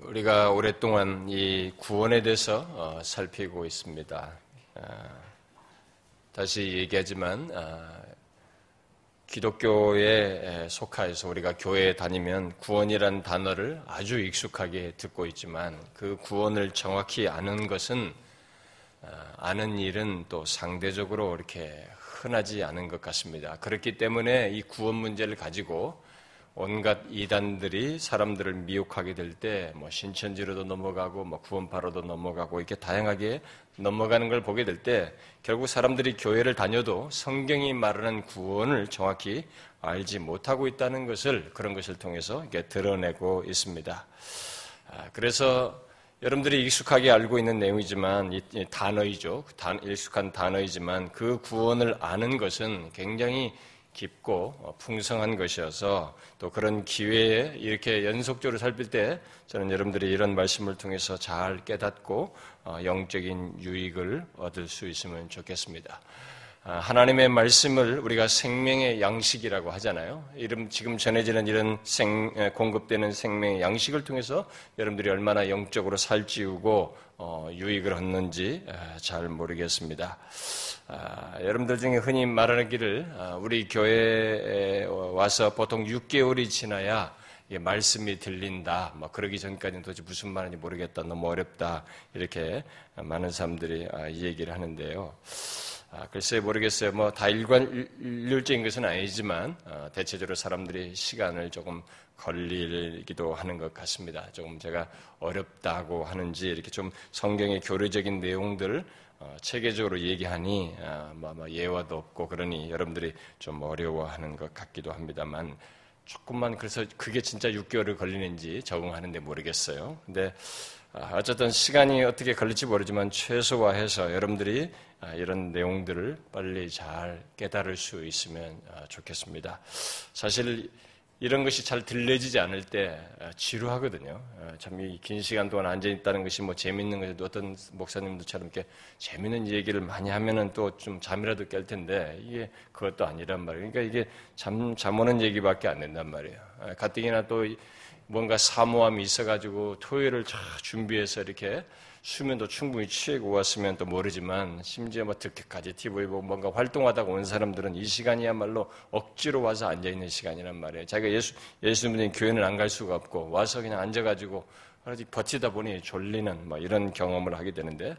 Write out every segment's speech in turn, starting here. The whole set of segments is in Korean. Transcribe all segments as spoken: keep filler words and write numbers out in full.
우리가 오랫동안 이 구원에 대해서 살피고 있습니다. 다시 얘기하지만 기독교에 속하여서 우리가 교회에 다니면 구원이라는 단어를 아주 익숙하게 듣고 있지만 그 구원을 정확히 아는 것은 아는 일은 또 상대적으로 이렇게 흔하지 않은 것 같습니다. 그렇기 때문에 이 구원 문제를 가지고 온갖 이단들이 사람들을 미혹하게 될 때 뭐 신천지로도 넘어가고 뭐 구원파로도 넘어가고 이렇게 다양하게 넘어가는 걸 보게 될 때 결국 사람들이 교회를 다녀도 성경이 말하는 구원을 정확히 알지 못하고 있다는 것을 그런 것을 통해서 이렇게 드러내고 있습니다. 그래서 여러분들이 익숙하게 알고 있는 내용이지만 이 단어이죠. 익숙한 단어이지만 그 구원을 아는 것은 굉장히 깊고 풍성한 것이어서 또 그런 기회에 이렇게 연속적으로 살필 때 저는 여러분들이 이런 말씀을 통해서 잘 깨닫고 영적인 유익을 얻을 수 있으면 좋겠습니다. 하나님의 말씀을 우리가 생명의 양식이라고 하잖아요. 이름 지금 전해지는 이런 생, 공급되는 생명의 양식을 통해서 여러분들이 얼마나 영적으로 살찌우고 어, 유익을 얻는지 잘 모르겠습니다. 아, 여러분들 중에 흔히 말하기를 아, 우리 교회에 와서 보통 육 개월이 지나야 예, 말씀이 들린다. 뭐 그러기 전까지는 도대체 무슨 말인지 모르겠다. 너무 어렵다. 이렇게 많은 사람들이 아, 이 얘기를 하는데요. 아, 글쎄 모르겠어요. 뭐 다 일관일률적인 것은 아니지만 아, 대체적으로 사람들이 시간을 조금 걸리기도 하는 것 같습니다. 조금 제가 어렵다고 하는지 이렇게 좀 성경의 교리적인 내용들을 어, 체계적으로 얘기하니 아, 뭐, 뭐 예화도 없고 그러니 여러분들이 좀 어려워하는 것 같기도 합니다만 조금만 그래서 그게 진짜 육 개월을 걸리는지 적응하는데 모르겠어요. 근데 어쨌든 시간이 어떻게 걸릴지 모르지만 최소화해서 여러분들이 이런 내용들을 빨리 잘 깨달을 수 있으면 좋겠습니다. 사실 이런 것이 잘 들려지지 않을 때 지루하거든요. 참 이 긴 시간 동안 앉아있다는 것이 뭐 재밌는 것이 어떤 목사님들처럼 이렇게 재밌는 얘기를 많이 하면은 또 좀 잠이라도 깰 텐데 이게 그것도 아니란 말이에요. 그러니까 이게 잠, 잠 오는 얘기밖에 안 된단 말이에요. 가뜩이나 또 뭔가 사모함이 있어가지고 토요일을 쫙 준비해서 이렇게 수면도 충분히 취하고 왔으면 또 모르지만 심지어 뭐 늦게까지 티비 보고 뭔가 활동하다가 온 사람들은 이 시간이야말로 억지로 와서 앉아있는 시간이란 말이에요. 자기가 예수, 예수님의 교회는 안 갈 수가 없고 와서 그냥 앉아가지고 버티다 보니 졸리는 뭐 이런 경험을 하게 되는데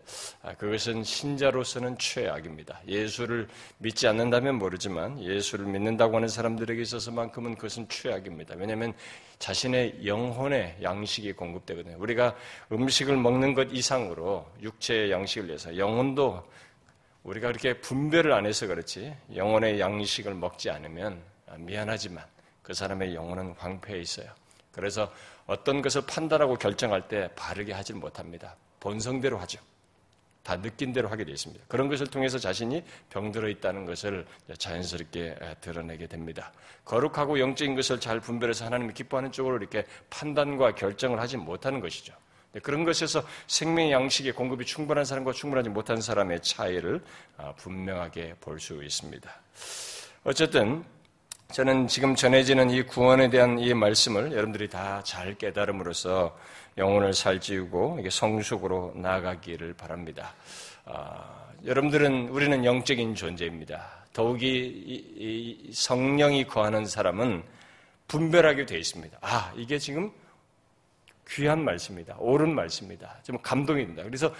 그것은 신자로서는 최악입니다. 예수를 믿지 않는다면 모르지만 예수를 믿는다고 하는 사람들에게 있어서만큼은 그것은 최악입니다. 왜냐하면 자신의 영혼의 양식이 공급되거든요. 우리가 음식을 먹는 것 이상으로 육체의 양식을 위해서 영혼도 우리가 그렇게 분별을 안 해서 그렇지 영혼의 양식을 먹지 않으면 미안하지만 그 사람의 영혼은 황폐해 있어요. 그래서 어떤 것을 판단하고 결정할 때 바르게 하질 못합니다. 본성대로 하죠. 다 느낀 대로 하게 되어 있습니다. 그런 것을 통해서 자신이 병들어 있다는 것을 자연스럽게 드러내게 됩니다. 거룩하고 영적인 것을 잘 분별해서 하나님이 기뻐하는 쪽으로 이렇게 판단과 결정을 하지 못하는 것이죠. 그런 것에서 생명의 양식의 공급이 충분한 사람과 충분하지 못한 사람의 차이를 분명하게 볼 수 있습니다. 어쨌든 저는 지금 전해지는 이 구원에 대한 이 말씀을 여러분들이 다 잘 깨달음으로써 영혼을 살찌우고 성숙으로 나아가기를 바랍니다. 어, 여러분들은 우리는 영적인 존재입니다. 더욱이 이, 이 성령이 거하는 사람은 분별하게 되어 있습니다. 아, 이게 지금 귀한 말씀이다. 옳은 말씀이다. 좀 감동이 된다. 그래서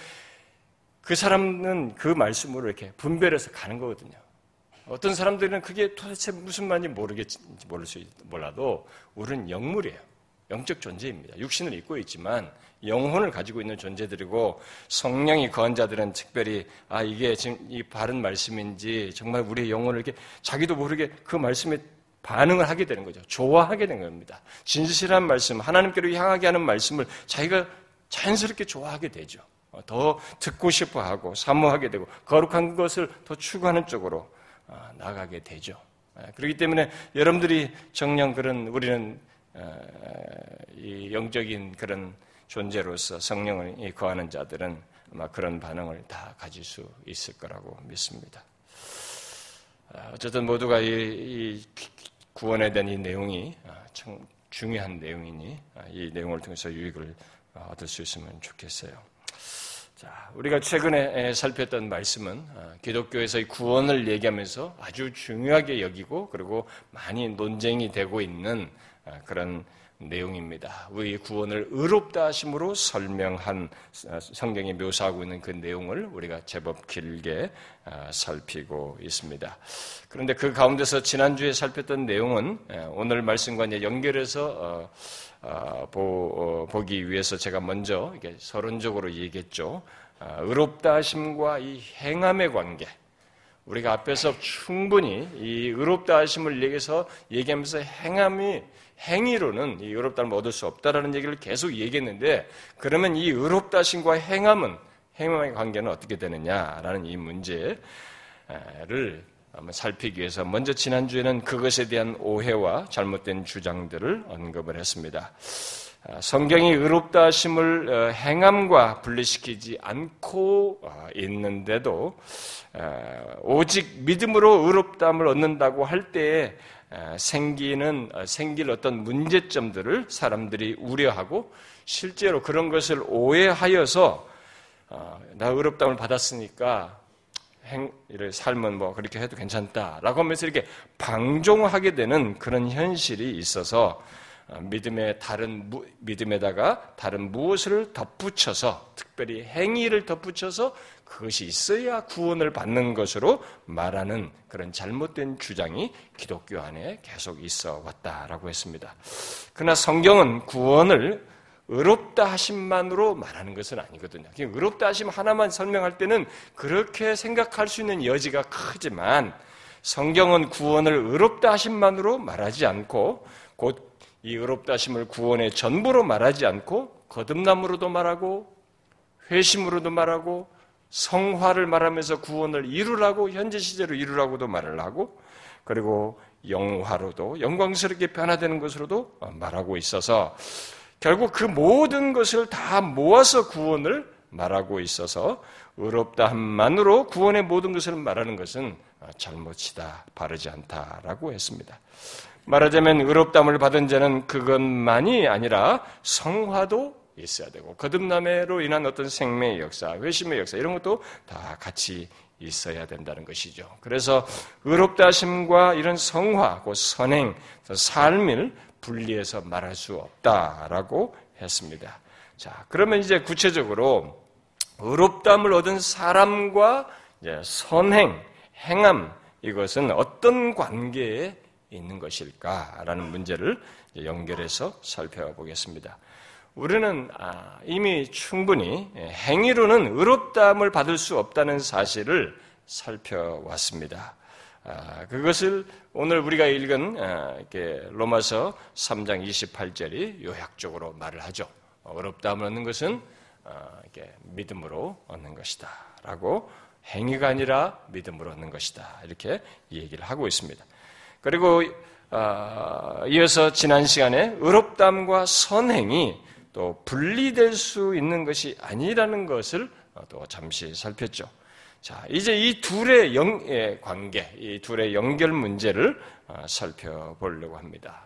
그 사람은 그 말씀으로 이렇게 분별해서 가는 거거든요. 어떤 사람들은 그게 도대체 무슨 말인지 모르겠지, 모를 수, 몰라도 우리는 영물이에요. 영적 존재입니다. 육신을 입고 있지만 영혼을 가지고 있는 존재들이고 성령이 거한 자들은 특별히 아, 이게 지금 이 바른 말씀인지 정말 우리의 영혼을 이렇게 자기도 모르게 그 말씀에 반응을 하게 되는 거죠. 좋아하게 된 겁니다. 진실한 말씀, 하나님께로 향하게 하는 말씀을 자기가 자연스럽게 좋아하게 되죠. 더 듣고 싶어 하고 사모하게 되고 거룩한 것을 더 추구하는 쪽으로 나가게 되죠. 그렇기 때문에 여러분들이 정녕 그런 우리는 이 영적인 그런 존재로서 성령을 거하는 자들은 아마 그런 반응을 다 가질 수 있을 거라고 믿습니다. 어쨌든 모두가 이 구원에 대한 이 내용이 참 중요한 내용이니 이 내용을 통해서 유익을 얻을 수 있으면 좋겠어요. 자, 우리가 최근에 살폈던 말씀은 기독교에서의 구원을 얘기하면서 아주 중요하게 여기고 그리고 많이 논쟁이 되고 있는 그런 내용입니다. 우리 구원을 의롭다 하심으로 설명한 성경이 묘사하고 있는 그 내용을 우리가 제법 길게 살피고 있습니다. 그런데 그 가운데서 지난주에 살폈던 내용은 오늘 말씀과 이제 연결해서 보기 위해서 제가 먼저 서론적으로 얘기했죠. 의롭다 하심과 이 행함의 관계, 우리가 앞에서 충분히 이 의롭다 하심을 얘기해서 얘기하면서 행함이 행위로는 이 의롭다함을 얻을 수 없다라는 얘기를 계속 얘기했는데, 그러면 이 의롭다 하심과 행함은, 행함의 관계는 어떻게 되느냐라는 이 문제를 한번 살피기 위해서 먼저 지난주에는 그것에 대한 오해와 잘못된 주장들을 언급을 했습니다. 성경이 의롭다 하심을 행함과 분리시키지 않고 있는데도 오직 믿음으로 의롭다함을 얻는다고 할 때에 생기는, 생길 어떤 문제점들을 사람들이 우려하고 실제로 그런 것을 오해하여서 나 의롭다함을 받았으니까 행, 이런 삶은 뭐 그렇게 해도 괜찮다라고 하면서 이렇게 방종하게 되는 그런 현실이 있어서 믿음에 다른, 믿음에다가 다른 무엇을 덧붙여서, 특별히 행위를 덧붙여서 그것이 있어야 구원을 받는 것으로 말하는 그런 잘못된 주장이 기독교 안에 계속 있어 왔다라고 했습니다. 그러나 성경은 구원을 의롭다 하심만으로 말하는 것은 아니거든요. 의롭다 하심 하나만 설명할 때는 그렇게 생각할 수 있는 여지가 크지만, 성경은 구원을 의롭다 하심만으로 말하지 않고 곧 이 의롭다 하심을 구원의 전부로 말하지 않고 거듭남으로도 말하고 회심으로도 말하고 성화를 말하면서 구원을 이루라고, 현재 시제로 이루라고도 말을 하고, 그리고 영화로도, 영광스럽게 변화되는 것으로도 말하고 있어서 결국 그 모든 것을 다 모아서 구원을 말하고 있어서 의롭다함만으로 구원의 모든 것을 말하는 것은 잘못이다, 바르지 않다라고 했습니다. 말하자면 의롭다함을 받은 자는 그것만이 아니라 성화도 있어야 되고 거듭남으로 인한 어떤 생명의 역사, 회심의 역사, 이런 것도 다 같이 있어야 된다는 것이죠. 그래서 의롭다 하심과 이런 성화, 그 선행, 삶을 분리해서 말할 수 없다라고 했습니다. 자, 그러면 이제 구체적으로 의롭다함을 얻은 사람과 이제 선행, 행함, 이것은 어떤 관계에 있는 것일까라는 문제를 연결해서 살펴보겠습니다. 우리는 이미 충분히 행위로는 의롭다함을 받을 수 없다는 사실을 살펴왔습니다. 그것을 오늘 우리가 읽은 로마서 삼 장 이십팔 절이 요약적으로 말을 하죠. 의롭다함을 얻는 것은 믿음으로 얻는 것이다 라고, 행위가 아니라 믿음으로 얻는 것이다, 이렇게 얘기를 하고 있습니다. 그리고 이어서 지난 시간에 의롭다함과 선행이 또 분리될 수 있는 것이 아니라는 것을 또 잠시 살폈죠. 자, 이제 이 둘의 영, 관계, 이 둘의 연결 문제를 살펴보려고 합니다.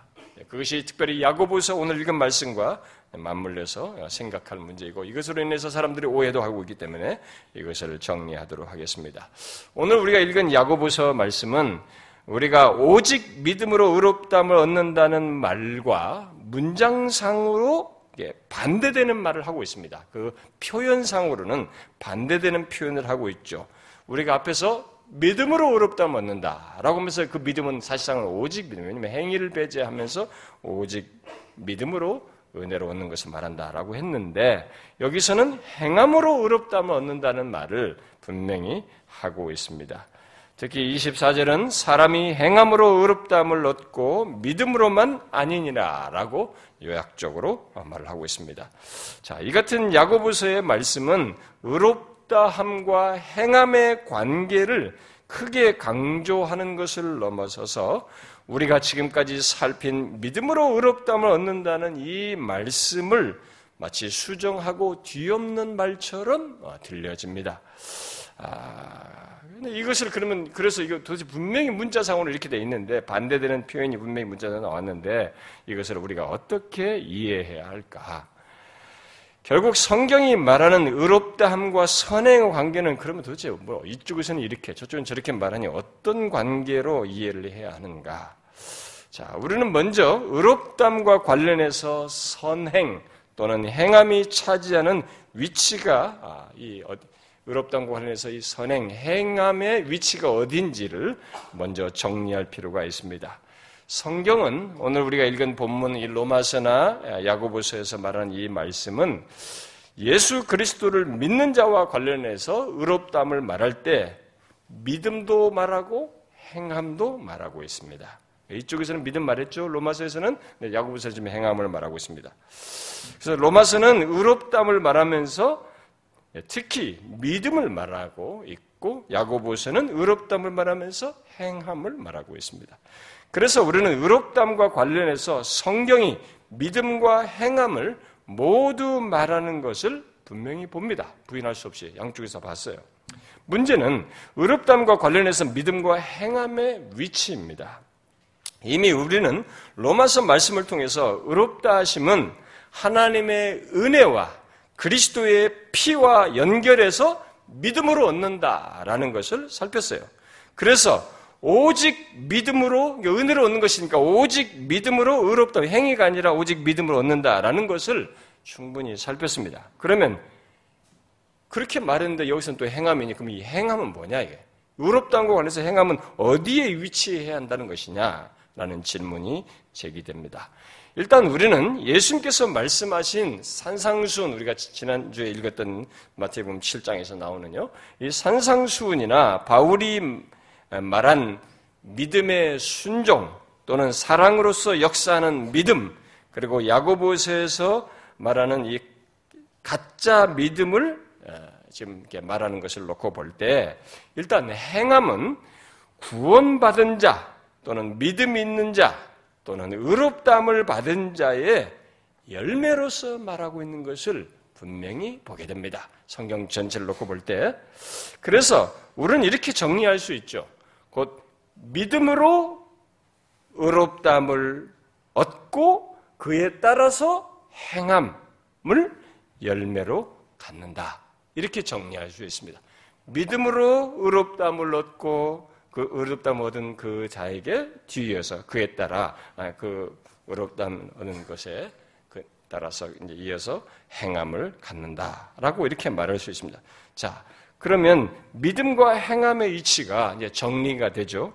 그것이 특별히 야고보서 오늘 읽은 말씀과 맞물려서 생각할 문제이고, 이것으로 인해서 사람들이 오해도 하고 있기 때문에 이것을 정리하도록 하겠습니다. 오늘 우리가 읽은 야고보서 말씀은 우리가 오직 믿음으로 의롭다함을 얻는다는 말과 문장상으로 반대되는 말을 하고 있습니다. 그 표현상으로는 반대되는 표현을 하고 있죠. 우리가 앞에서 믿음으로 의롭다함을 얻는다라고 하면서 그 믿음은 사실상 오직 믿음, 왜냐하면 행위를 배제하면서 오직 믿음으로 은혜로 얻는 것을 말한다라고 했는데, 여기서는 행함으로 의롭다함을 얻는다는 말을 분명히 하고 있습니다. 특히 이십사 절은 사람이 행함으로 의롭다함을 얻고 믿음으로만 아니니라라고 요약적으로 말을 하고 있습니다. 자, 이 같은 야고보서의 말씀은 의롭다함과 행함의 관계를 크게 강조하는 것을 넘어서서 우리가 지금까지 살핀 믿음으로 의롭다함을 얻는다는 이 말씀을 마치 수정하고 뒤엎는 말처럼 들려집니다. 아, 근데 이것을 그러면, 그래서 이거 도대체 분명히 문자상으로 이렇게 돼 있는데, 반대되는 표현이 분명히 문자상으로 나왔는데, 이것을 우리가 어떻게 이해해야 할까? 결국 성경이 말하는 의롭다함과 선행의 관계는 그러면 도대체 뭐 이쪽에서는 이렇게 저쪽은 저렇게 말하니 어떤 관계로 이해를 해야 하는가? 자, 우리는 먼저 의롭다함과 관련해서 선행 또는 행함이 차지하는 위치가 이 의롭다함과 관련해서 이 선행, 행함의 위치가 어딘지를 먼저 정리할 필요가 있습니다. 성경은 오늘 우리가 읽은 본문 이 로마서나 야고보서에서 말하는 이 말씀은 예수 그리스도를 믿는 자와 관련해서 의롭다함을 말할 때 믿음도 말하고 행함도 말하고 있습니다. 이쪽에서는 믿음 말했죠. 로마서에서는 야고보서에서 지금 행함을 말하고 있습니다. 그래서 로마서는 의롭다함을 말하면서 특히 믿음을 말하고 있고 야고보서는 의롭다함을 말하면서 행함을 말하고 있습니다. 그래서 우리는 의롭다함과 관련해서 성경이 믿음과 행함을 모두 말하는 것을 분명히 봅니다. 부인할 수 없이 양쪽에서 봤어요. 문제는 의롭다함과 관련해서 믿음과 행함의 위치입니다. 이미 우리는 로마서 말씀을 통해서 의롭다 하심은 하나님의 은혜와 그리스도의 피와 연결해서 믿음으로 얻는다라는 것을 살폈어요. 그래서 오직 믿음으로, 은혜를 얻는 것이니까 오직 믿음으로 의롭다, 행위가 아니라 오직 믿음으로 얻는다라는 것을 충분히 살폈습니다. 그러면 그렇게 말했는데 여기서는 또 행함이니 그럼 이 행함은 뭐냐 이게? 의롭다함과 관련해서 행함은 어디에 위치해야 한다는 것이냐라는 질문이 제기됩니다. 일단 우리는 예수님께서 말씀하신 산상수훈, 우리가 지난주에 읽었던 마태복음 칠 장에서 나오는요, 이 산상수훈이나 바울이 말한 믿음의 순종 또는 사랑으로서 역사하는 믿음, 그리고 야고보서에서 말하는 이 가짜 믿음을 지금 이렇게 말하는 것을 놓고 볼 때 일단 행함은 구원받은 자 또는 믿음 있는 자 또는 의롭다함을 받은 자의 열매로서 말하고 있는 것을 분명히 보게 됩니다. 성경 전체를 놓고 볼 때. 그래서 우리는 이렇게 정리할 수 있죠. 곧 믿음으로 의롭다함을 얻고 그에 따라서 행함을 열매로 갖는다. 이렇게 정리할 수 있습니다. 믿음으로 의롭다함을 얻고 그 의롭다함 얻은 그 자에게 뒤이어서 그에 따라 그 의롭다함 얻은 것에 따라서 이제 이어서 행함을 갖는다라고 이렇게 말할 수 있습니다. 자, 그러면 믿음과 행함의 위치가 이제 정리가 되죠.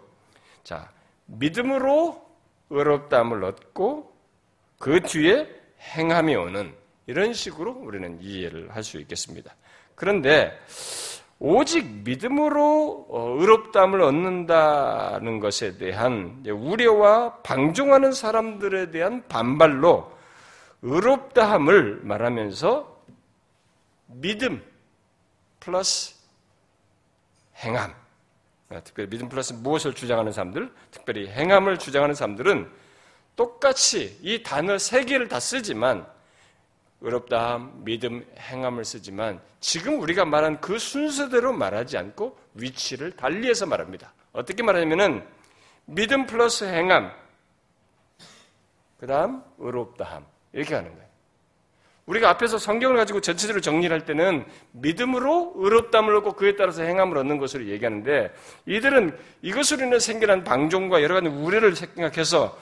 자, 믿음으로 의롭다함을 얻고 그 뒤에 행함이 오는 이런 식으로 우리는 이해를 할 수 있겠습니다. 그런데 오직 믿음으로 의롭다함을 얻는다는 것에 대한 우려와 방종하는 사람들에 대한 반발로 의롭다함을 말하면서 믿음 플러스 행함, 특별히 믿음 플러스 무엇을 주장하는 사람들, 특별히 행함을 주장하는 사람들은 똑같이 이 단어 세 개를 다 쓰지만 의롭다함, 믿음, 행함을 쓰지만 지금 우리가 말한 그 순서대로 말하지 않고 위치를 달리해서 말합니다. 어떻게 말하냐면은 믿음 플러스 행함, 그 다음 의롭다함 이렇게 하는 거예요. 우리가 앞에서 성경을 가지고 전체적으로 정리를 할 때는 믿음으로 의롭다함을 얻고 그에 따라서 행함을 얻는 것으로 얘기하는데 이들은 이것으로 인해 생겨난 방종과 여러 가지 우려를 생각해서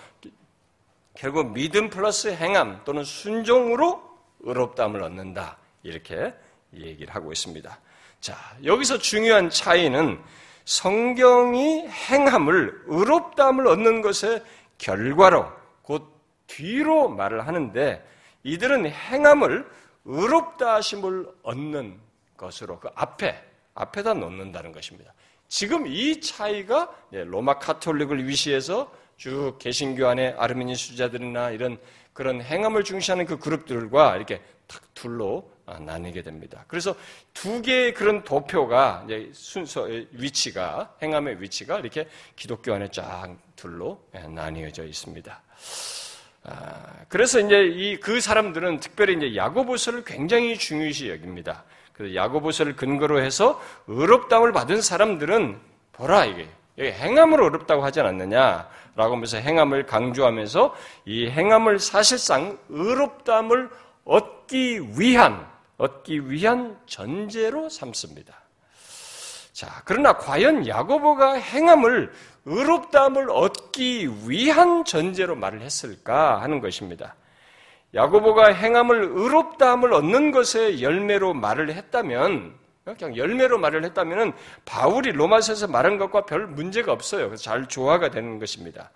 결국 믿음 플러스 행함 또는 순종으로 의롭다함을 얻는다 이렇게 얘기를 하고 있습니다. 자, 여기서 중요한 차이는 성경이 행함을 의롭다함을 얻는 것의 결과로 곧 뒤로 말을 하는데 이들은 행함을 의롭다 하심을 얻는 것으로 그 앞에, 앞에다 놓는다는 것입니다. 지금 이 차이가 로마 카톨릭을 위시해서 쭉 개신교 안에 아르메니 수자들이나 이런 그런 행함을 중시하는 그 그룹들과 이렇게 탁 둘로 나뉘게 됩니다. 그래서 두 개의 그런 도표가 이제 순서 위치가 행함의 위치가 이렇게 기독교 안에 쫙 둘로 나뉘어져 있습니다. 그래서 이제 이 그 사람들은 특별히 이제 야고보서를 굉장히 중요시 여깁니다. 그래서 야고보서를 근거로 해서 의롭다함을 받은 사람들은 보라 이게 행함으로 의롭다고 하지 않았느냐라고 하면서 행함을 강조하면서 이 행함을 사실상 의롭다함을 얻기 위한, 얻기 위한 전제로 삼습니다. 자, 그러나 과연 야고보가 행함을 의롭다함을 얻기 위한 전제로 말을 했을까 하는 것입니다. 야고보가 행함을 의롭다함을 얻는 것의 열매로 말을 했다면, 그냥 열매로 말을 했다면 바울이 로마서에서 말한 것과 별 문제가 없어요. 그래서 잘 조화가 되는 것입니다.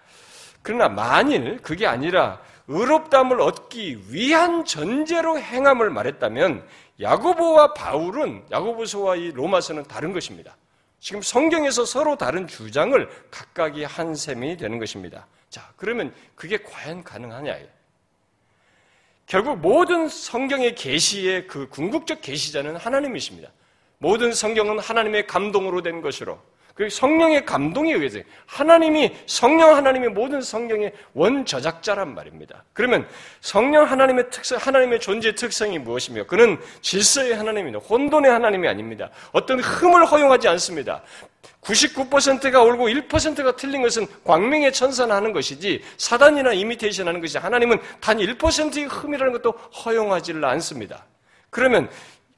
그러나 만일 그게 아니라 의롭다함을 얻기 위한 전제로 행함을 말했다면 야고보와 바울은, 야고보서와 이 로마서는 다른 것입니다. 지금 성경에서 서로 다른 주장을 각각이 한 셈이 되는 것입니다. 자, 그러면 그게 과연 가능하냐? 결국 모든 성경의 계시의 그 궁극적 계시자는 하나님이십니다. 모든 성경은 하나님의 감동으로 된 것으로, 그 성령의 감동에 의해서 하나님이, 성령 하나님이 모든 성경의 원저작자란 말입니다. 그러면 성령 하나님의 특성, 하나님의 존재의 특성이 무엇이며, 그는 질서의 하나님입니다. 혼돈의 하나님이 아닙니다. 어떤 흠을 허용하지 않습니다. 구십구 퍼센트가 옳고 일 퍼센트가 틀린 것은 광명의 천사나 하는 것이지, 사단이나 이미테이션 하는 것이지, 하나님은 단 일 퍼센트의 흠이라는 것도 허용하지를 않습니다. 그러면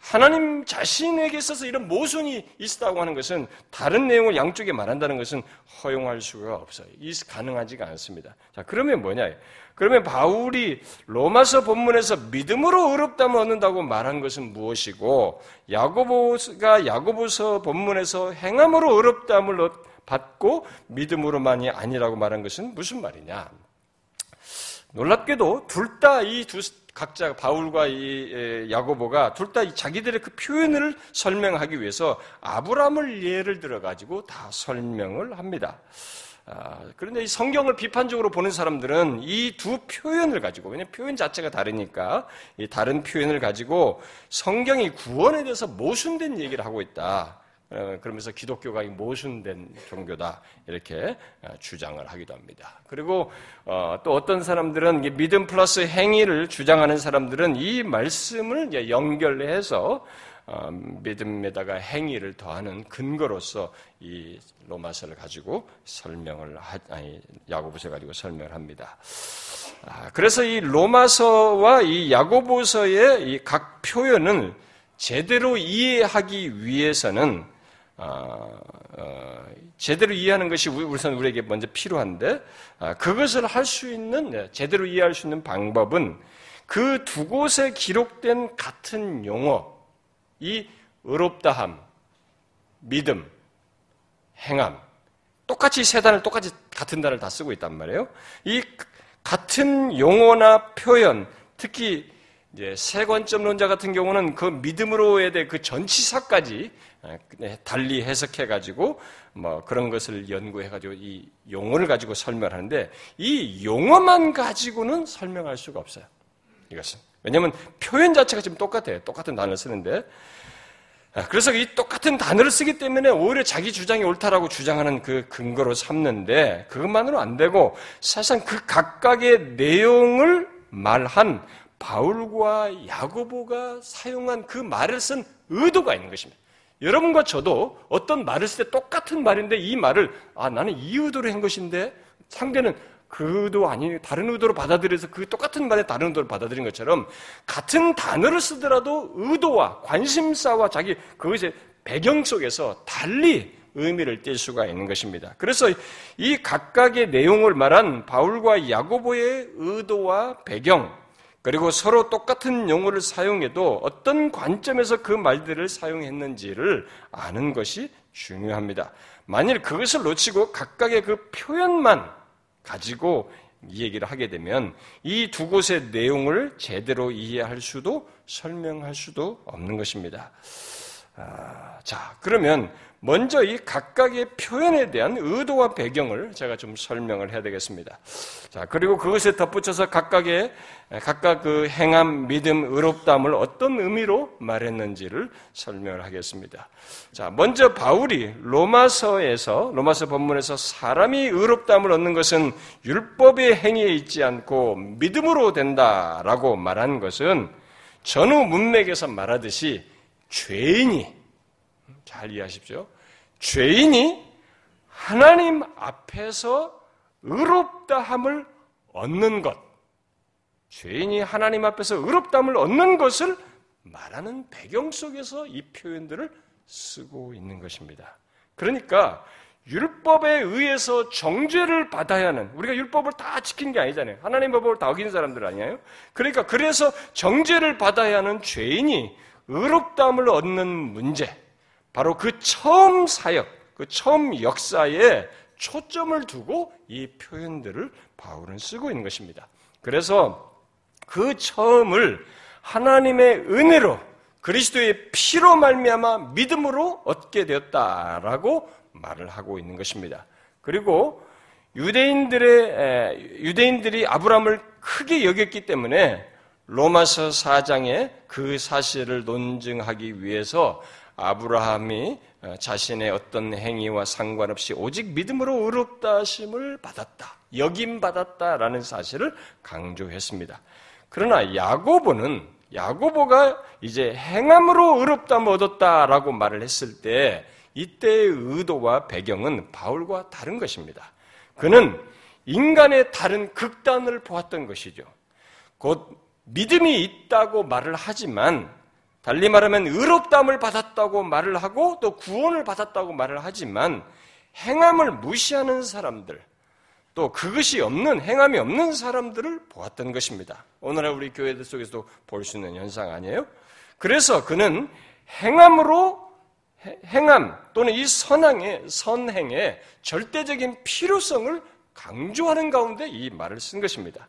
하나님 자신에게 있어서 이런 모순이 있다고 하는 것은, 다른 내용을 양쪽에 말한다는 것은 허용할 수가 없어요. 가능하지가 않습니다. 자, 그러면 뭐냐? 그러면 바울이 로마서 본문에서 믿음으로 의롭다함을 얻는다고 말한 것은 무엇이고, 야고보가 야고보서 본문에서 행함으로 의롭다함을 받고 믿음으로만이 아니라고 말한 것은 무슨 말이냐? 놀랍게도 둘 다 이 두 각자 바울과 이 야고보가 둘 다 자기들의 그 표현을 설명하기 위해서 아브라함을 예를 들어가지고 다 설명을 합니다. 그런데 이 성경을 비판적으로 보는 사람들은 이 두 표현을 가지고, 왜냐하면 표현 자체가 다르니까, 이 다른 표현을 가지고 성경이 구원에 대해서 모순된 얘기를 하고 있다, 그러면서 기독교가 모순된 종교다, 이렇게 주장을 하기도 합니다. 그리고 또 어떤 사람들은, 믿음 플러스 행위를 주장하는 사람들은 이 말씀을 연결해서 믿음에다가 행위를 더하는 근거로서 이 로마서를 가지고 설명을 하, 아니 야고보서 가지고 설명을 합니다. 그래서 이 로마서와 이 야고보서의 이 각 표현을 제대로 이해하기 위해서는 어, 어, 제대로 이해하는 것이 우선 우리에게 먼저 필요한데, 어, 그것을 할 수 있는, 제대로 이해할 수 있는 방법은 그 두 곳에 기록된 같은 용어, 이 의롭다함, 믿음, 행함, 똑같이 세 단을, 똑같이 같은 단을 다 쓰고 있단 말이에요. 이 같은 용어나 표현, 특히 이제 세 관점론자 같은 경우는 그 믿음으로에 대해 그 전치사까지 달리 해석해가지고 뭐 그런 것을 연구해가지고 이 용어를 가지고 설명하는데, 이 용어만 가지고는 설명할 수가 없어요. 이것은 왜냐하면 표현 자체가 지금 똑같아요. 똑같은 단어를 쓰는데, 그래서 이 똑같은 단어를 쓰기 때문에 오히려 자기 주장이 옳다라고 주장하는 그 근거로 삼는데, 그것만으로 안 되고 사실상 그 각각의 내용을 말한 바울과 야고보가 사용한 그 말을 쓴 의도가 있는 것입니다. 여러분과 저도 어떤 말을 쓸 때 똑같은 말인데, 이 말을 아 나는 이 의도로 한 것인데, 상대는 그 의도 아니 다른 의도로 받아들여서 그 똑같은 말에 다른 의도로 받아들인 것처럼, 같은 단어를 쓰더라도 의도와 관심사와 자기 그것의 배경 속에서 달리 의미를 띌 수가 있는 것입니다. 그래서 이 각각의 내용을 말한 바울과 야고보의 의도와 배경, 그리고 서로 똑같은 용어를 사용해도 어떤 관점에서 그 말들을 사용했는지를 아는 것이 중요합니다. 만일 그것을 놓치고 각각의 그 표현만 가지고 이 얘기를 하게 되면 이 두 곳의 내용을 제대로 이해할 수도 설명할 수도 없는 것입니다. 아, 자, 그러면 먼저 이 각각의 표현에 대한 의도와 배경을 제가 좀 설명을 해야 되겠습니다. 자, 그리고 그것에 덧붙여서 각각의, 각각 그 행함, 믿음, 의롭다함을 어떤 의미로 말했는지를 설명을 하겠습니다. 자, 먼저 바울이 로마서에서, 로마서 본문에서 사람이 의롭다함을 얻는 것은 율법의 행위에 있지 않고 믿음으로 된다라고 말한 것은 전후 문맥에서 말하듯이 죄인이, 잘 이해하십시오. 죄인이 하나님 앞에서 의롭다함을 얻는 것, 죄인이 하나님 앞에서 의롭다함을 얻는 것을 말하는 배경 속에서 이 표현들을 쓰고 있는 것입니다. 그러니까 율법에 의해서 정죄를 받아야 하는, 우리가 율법을 다 지킨 게 아니잖아요. 하나님 법을 다 어긴 사람들 아니에요? 그러니까 그래서 정죄를 받아야 하는 죄인이 의롭다함을 얻는 문제, 바로 그 처음 사역, 그 처음 역사에 초점을 두고 이 표현들을 바울은 쓰고 있는 것입니다. 그래서 그 처음을 하나님의 은혜로 그리스도의 피로 말미암아 믿음으로 얻게 되었다라고 말을 하고 있는 것입니다. 그리고 유대인들의 유대인들이 아브라함을 크게 여겼기 때문에 로마서 사 장에 그 사실을 논증하기 위해서 아브라함이 자신의 어떤 행위와 상관없이 오직 믿음으로 의롭다 하심을 받았다, 여김 받았다라는 사실을 강조했습니다. 그러나 야고보는 야고보가 이제 행함으로 의롭다 얻었다라고 말을 했을 때 이때의 의도와 배경은 바울과 다른 것입니다. 그는 인간의 다른 극단을 보았던 것이죠. 곧 믿음이 있다고 말을 하지만 달리 말하면 의롭다함을 받았다고 말을 하고 또 구원을 받았다고 말을 하지만 행함을 무시하는 사람들, 또 그것이 없는, 행함이 없는 사람들을 보았던 것입니다. 오늘날 우리 교회들 속에서도 볼 수 있는 현상 아니에요? 그래서 그는 행함으로 행함 또는 이 선행의, 선행의 절대적인 필요성을 강조하는 가운데 이 말을 쓴 것입니다.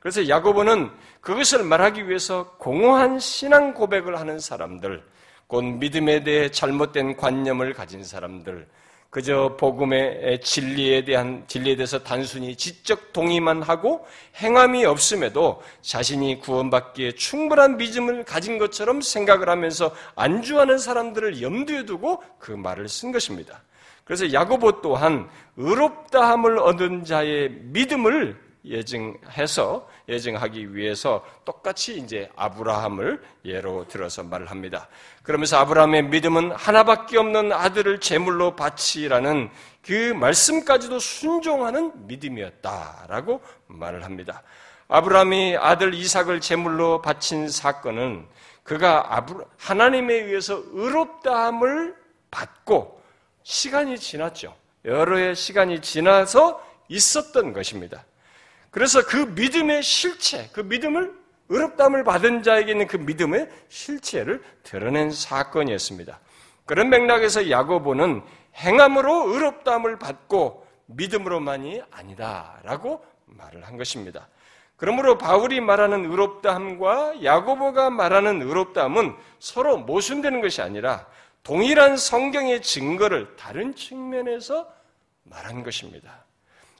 그래서 야고보는 그것을 말하기 위해서 공허한 신앙 고백을 하는 사람들, 곧 믿음에 대해 잘못된 관념을 가진 사람들, 그저 복음의 진리에 대한, 진리에 대해서 단순히 지적 동의만 하고 행함이 없음에도 자신이 구원받기에 충분한 믿음을 가진 것처럼 생각을 하면서 안주하는 사람들을 염두에 두고 그 말을 쓴 것입니다. 그래서 야고보 또한 의롭다함을 얻은 자의 믿음을 예증해서, 예증하기 위해서 똑같이 이제 아브라함을 예로 들어서 말을 합니다. 그러면서 아브라함의 믿음은 하나밖에 없는 아들을 제물로 바치라는 그 말씀까지도 순종하는 믿음이었다라고 말을 합니다. 아브라함이 아들 이삭을 제물로 바친 사건은 그가 하나님에 의해서 의롭다함을 받고 시간이 지났죠. 여러 해의 시간이 지나서 있었던 것입니다. 그래서 그 믿음의 실체, 그 믿음을, 의롭다함을 받은 자에게 있는 그 믿음의 실체를 드러낸 사건이었습니다. 그런 맥락에서 야고보는 행함으로 의롭다함을 받고 믿음으로만이 아니다라고 말을 한 것입니다. 그러므로 바울이 말하는 의롭다함과 야고보가 말하는 의롭다함은 서로 모순되는 것이 아니라 동일한 성경의 증거를 다른 측면에서 말한 것입니다.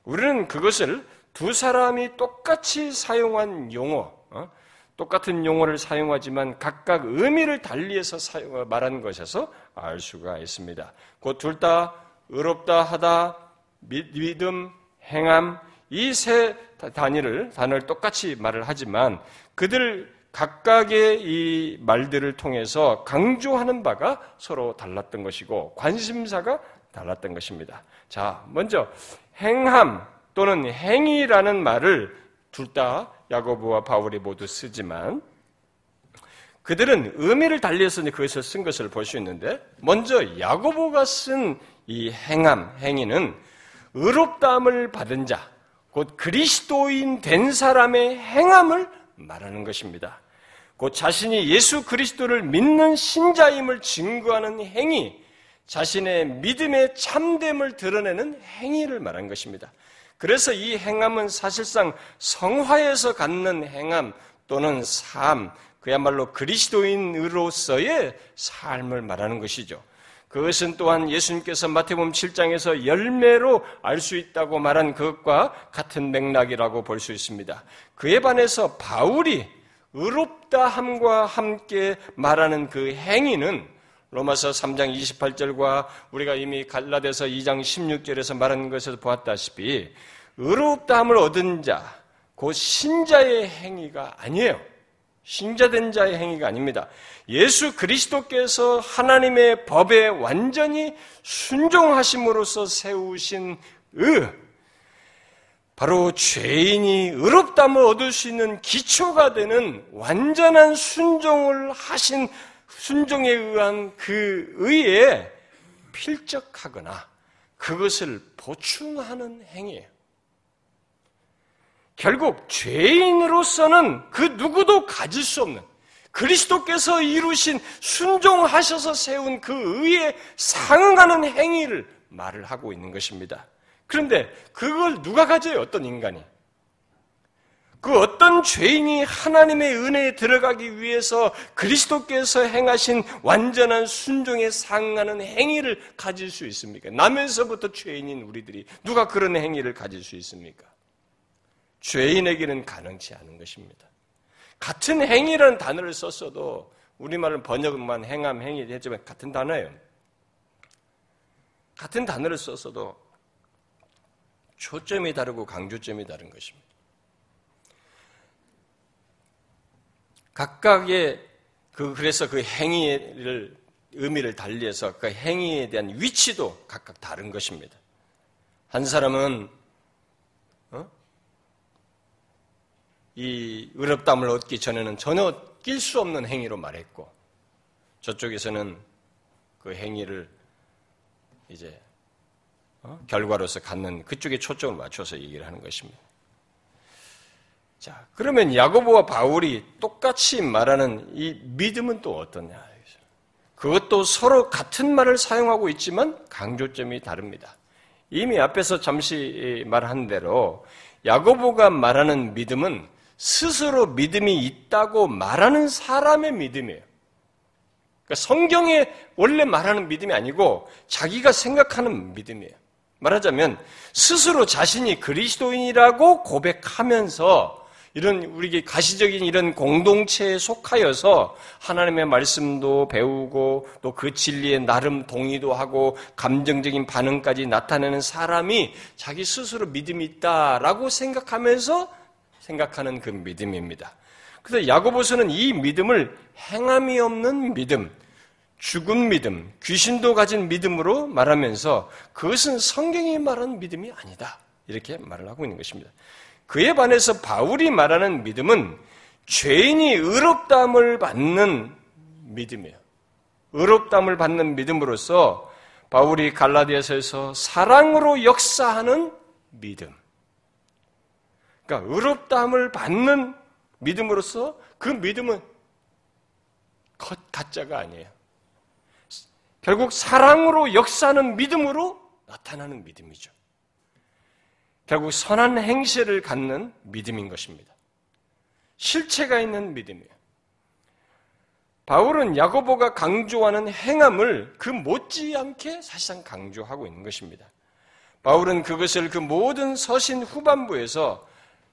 우리는 그것을 두 사람이 똑같이 사용한 용어, 어? 똑같은 용어를 사용하지만 각각 의미를 달리해서 사용, 말한 것에서 알 수가 있습니다. 곧 둘 다 의롭다 하다, 믿음, 행함, 이 세 단위를, 단어를 똑같이 말을 하지만 그들 각각의 이 말들을 통해서 강조하는 바가 서로 달랐던 것이고 관심사가 달랐던 것입니다. 자, 먼저 행함, 또는 행위라는 말을 둘 다 야고보와 바울이 모두 쓰지만 그들은 의미를 달리해서 그것을 쓴 것을 볼 수 있는데, 먼저 야고보가 쓴 이 행함, 행위는 의롭다함을 받은 자, 곧 그리스도인 된 사람의 행함을 말하는 것입니다. 곧 자신이 예수 그리스도를 믿는 신자임을 증거하는 행위, 자신의 믿음의 참됨을 드러내는 행위를 말한 것입니다. 그래서 이 행함은 사실상 성화에서 갖는 행함 또는 삶, 그야말로 그리스도인으로서의 삶을 말하는 것이죠. 그것은 또한 예수님께서 마태복음 칠 장에서 열매로 알 수 있다고 말한 그것과 같은 맥락이라고 볼 수 있습니다. 그에 반해서 바울이 의롭다함과 함께 말하는 그 행위는 로마서 삼 장 이십팔 절과 우리가 이미 갈라디아서 이 장 십육 절에서 말한 것에서 보았다시피 의롭다함을 얻은 자, 곧 신자의 행위가 아니에요. 신자된 자의 행위가 아닙니다. 예수 그리스도께서 하나님의 법에 완전히 순종하심으로써 세우신 의, 바로 죄인이 의롭다함을 얻을 수 있는 기초가 되는 완전한 순종을 하신 순종에 의한 그 의에 필적하거나 그것을 보충하는 행위예요. 결국 죄인으로서는 그 누구도 가질 수 없는 그리스도께서 이루신 순종하셔서 세운 그 의에 상응하는 행위를 말을 하고 있는 것입니다. 그런데 그걸 누가 가져요? 어떤 인간이? 그 어떤 죄인이 하나님의 은혜에 들어가기 위해서 그리스도께서 행하신 완전한 순종에 상응하는 행위를 가질 수 있습니까? 나면서부터 죄인인 우리들이 누가 그런 행위를 가질 수 있습니까? 죄인에게는 가능치 않은 것입니다. 같은 행위라는 단어를 썼어도 우리말은 번역만 행함, 행위 했지만 같은 단어예요. 같은 단어를 썼어도 초점이 다르고 강조점이 다른 것입니다. 각각의 그 그래서 그 행위를 의미를 달리해서 그 행위에 대한 위치도 각각 다른 것입니다. 한 사람은 어? 이 의롭다함을 얻기 전에는 전혀 낄 수 없는 행위로 말했고, 저쪽에서는 그 행위를 이제 어? 결과로서 갖는 그쪽에 초점을 맞춰서 얘기를 하는 것입니다. 자, 그러면 야고보와 바울이 똑같이 말하는 이 믿음은 또 어떠냐? 그것도 서로 같은 말을 사용하고 있지만 강조점이 다릅니다. 이미 앞에서 잠시 말한 대로 야고보가 말하는 믿음은 스스로 믿음이 있다고 말하는 사람의 믿음이에요. 그러니까 성경에 원래 말하는 믿음이 아니고 자기가 생각하는 믿음이에요. 말하자면 스스로 자신이 그리스도인이라고 고백하면서 이런 우리에게 가시적인 이런 공동체에 속하여서 하나님의 말씀도 배우고 또 그 진리에 나름 동의도 하고 감정적인 반응까지 나타내는 사람이 자기 스스로 믿음이 있다라고 생각하면서 생각하는 그 믿음입니다. 그래서 야고보서는 이 믿음을 행함이 없는 믿음, 죽은 믿음, 귀신도 가진 믿음으로 말하면서 그것은 성경이 말하는 믿음이 아니다. 이렇게 말을 하고 있는 것입니다. 그에 반해서 바울이 말하는 믿음은 죄인이 의롭다함을 받는 믿음이에요. 의롭다함을 받는 믿음으로써 바울이 갈라디아서에서 사랑으로 역사하는 믿음. 그러니까 의롭다함을 받는 믿음으로써 그 믿음은 겉 가짜가 아니에요. 결국 사랑으로 역사하는 믿음으로 나타나는 믿음이죠. 결국 선한 행실을 갖는 믿음인 것입니다. 실체가 있는 믿음이에요. 바울은 야고보가 강조하는 행함을 그 못지않게 사실상 강조하고 있는 것입니다. 바울은 그것을 그 모든 서신 후반부에서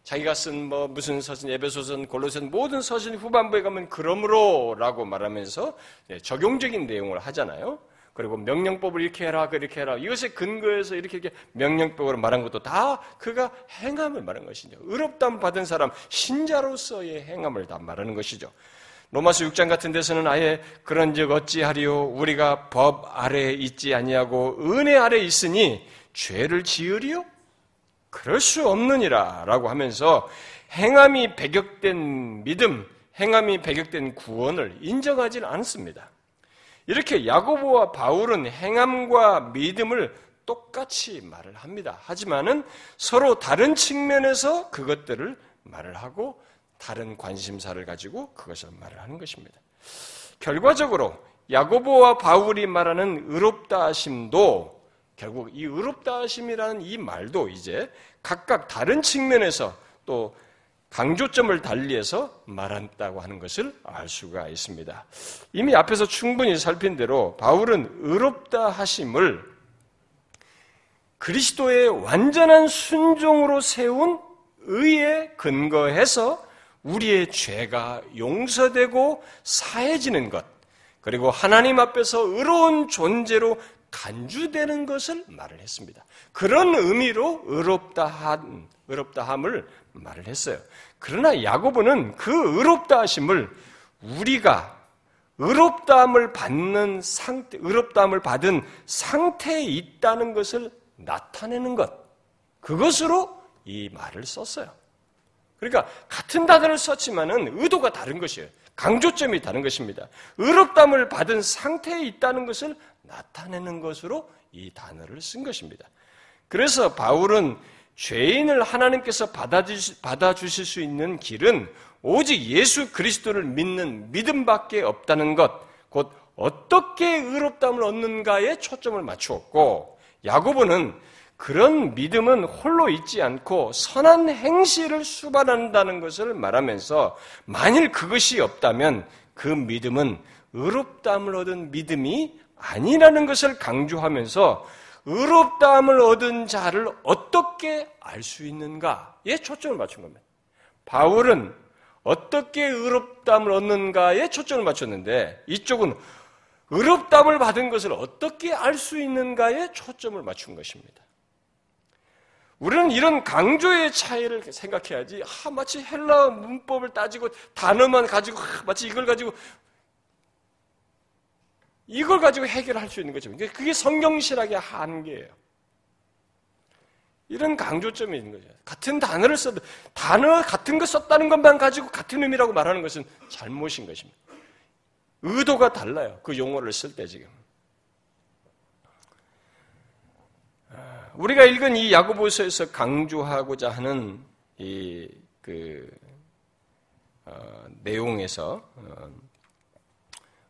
자기가 쓴 뭐 무슨 서신, 에베소서는 골로새는 모든 서신 후반부에 가면 그러므로 라고 말하면서 적용적인 내용을 하잖아요. 그리고 명령법을 이렇게 해라, 그렇게 해라. 이것에 근거해서 이렇게, 이렇게 명령법으로 말한 것도 다 그가 행함을 말한 것이죠. 의롭다함 받은 사람, 신자로서의 행함을 다 말하는 것이죠. 로마서 육 장 같은 데서는 아예 그런즉 어찌하리요 우리가 법 아래에 있지 아니하고 은혜 아래에 있으니 죄를 지으리요? 그럴 수 없느니라 라고 하면서 행함이 배격된 믿음, 행함이 배격된 구원을 인정하지는 않습니다. 이렇게 야고보와 바울은 행함과 믿음을 똑같이 말을 합니다. 하지만은 서로 다른 측면에서 그것들을 말을 하고 다른 관심사를 가지고 그것을 말을 하는 것입니다. 결과적으로 야고보와 바울이 말하는 의롭다 하심도 결국 이 의롭다 하심이라는 이 말도 이제 각각 다른 측면에서 또 강조점을 달리해서 말한다고 하는 것을 알 수가 있습니다. 이미 앞에서 충분히 살핀 대로 바울은 의롭다 하심을 그리스도의 완전한 순종으로 세운 의에 근거해서 우리의 죄가 용서되고 사해지는 것, 그리고 하나님 앞에서 의로운 존재로 간주되는 것을 말을 했습니다. 그런 의미로 의롭다 한, 의롭다함을 말을 했어요. 그러나 야고보는 그 의롭다 하심을 우리가 의롭다함을 받는 상태, 의롭다함을 받은 상태에 있다는 것을 나타내는 것, 그것으로 이 말을 썼어요. 그러니까 같은 단어를 썼지만은 의도가 다른 것이에요. 강조점이 다른 것입니다. 의롭다함을 받은 상태에 있다는 것을 나타내는 것으로 이 단어를 쓴 것입니다. 그래서 바울은 죄인을 하나님께서 받아주실 수 있는 길은 오직 예수 그리스도를 믿는 믿음밖에 없다는 것, 곧 어떻게 의롭다함을 얻는가에 초점을 맞추었고, 야고보는 그런 믿음은 홀로 있지 않고 선한 행실을 수반한다는 것을 말하면서 만일 그것이 없다면 그 믿음은 의롭다함을 얻은 믿음이 아니라는 것을 강조하면서 의롭다함을 얻은 자를 어떻게 알 수 있는가에 초점을 맞춘 겁니다. 바울은 어떻게 의롭다함을 얻는가에 초점을 맞췄는데 이쪽은 의롭다함을 받은 것을 어떻게 알 수 있는가에 초점을 맞춘 것입니다. 우리는 이런 강조의 차이를 생각해야지, 아, 마치 헬라어 문법을 따지고 단어만 가지고, 아, 마치 이걸 가지고, 이걸 가지고 해결할 수 있는 거죠. 그게 성경신학의 한계예요. 이런 강조점이 있는 거죠. 같은 단어를 써도, 단어 같은 거 썼다는 것만 가지고 같은 의미라고 말하는 것은 잘못인 것입니다. 의도가 달라요. 그 용어를 쓸 때 지금. 우리가 읽은 이 야고보서에서 강조하고자 하는 이 그 어, 내용에서 어,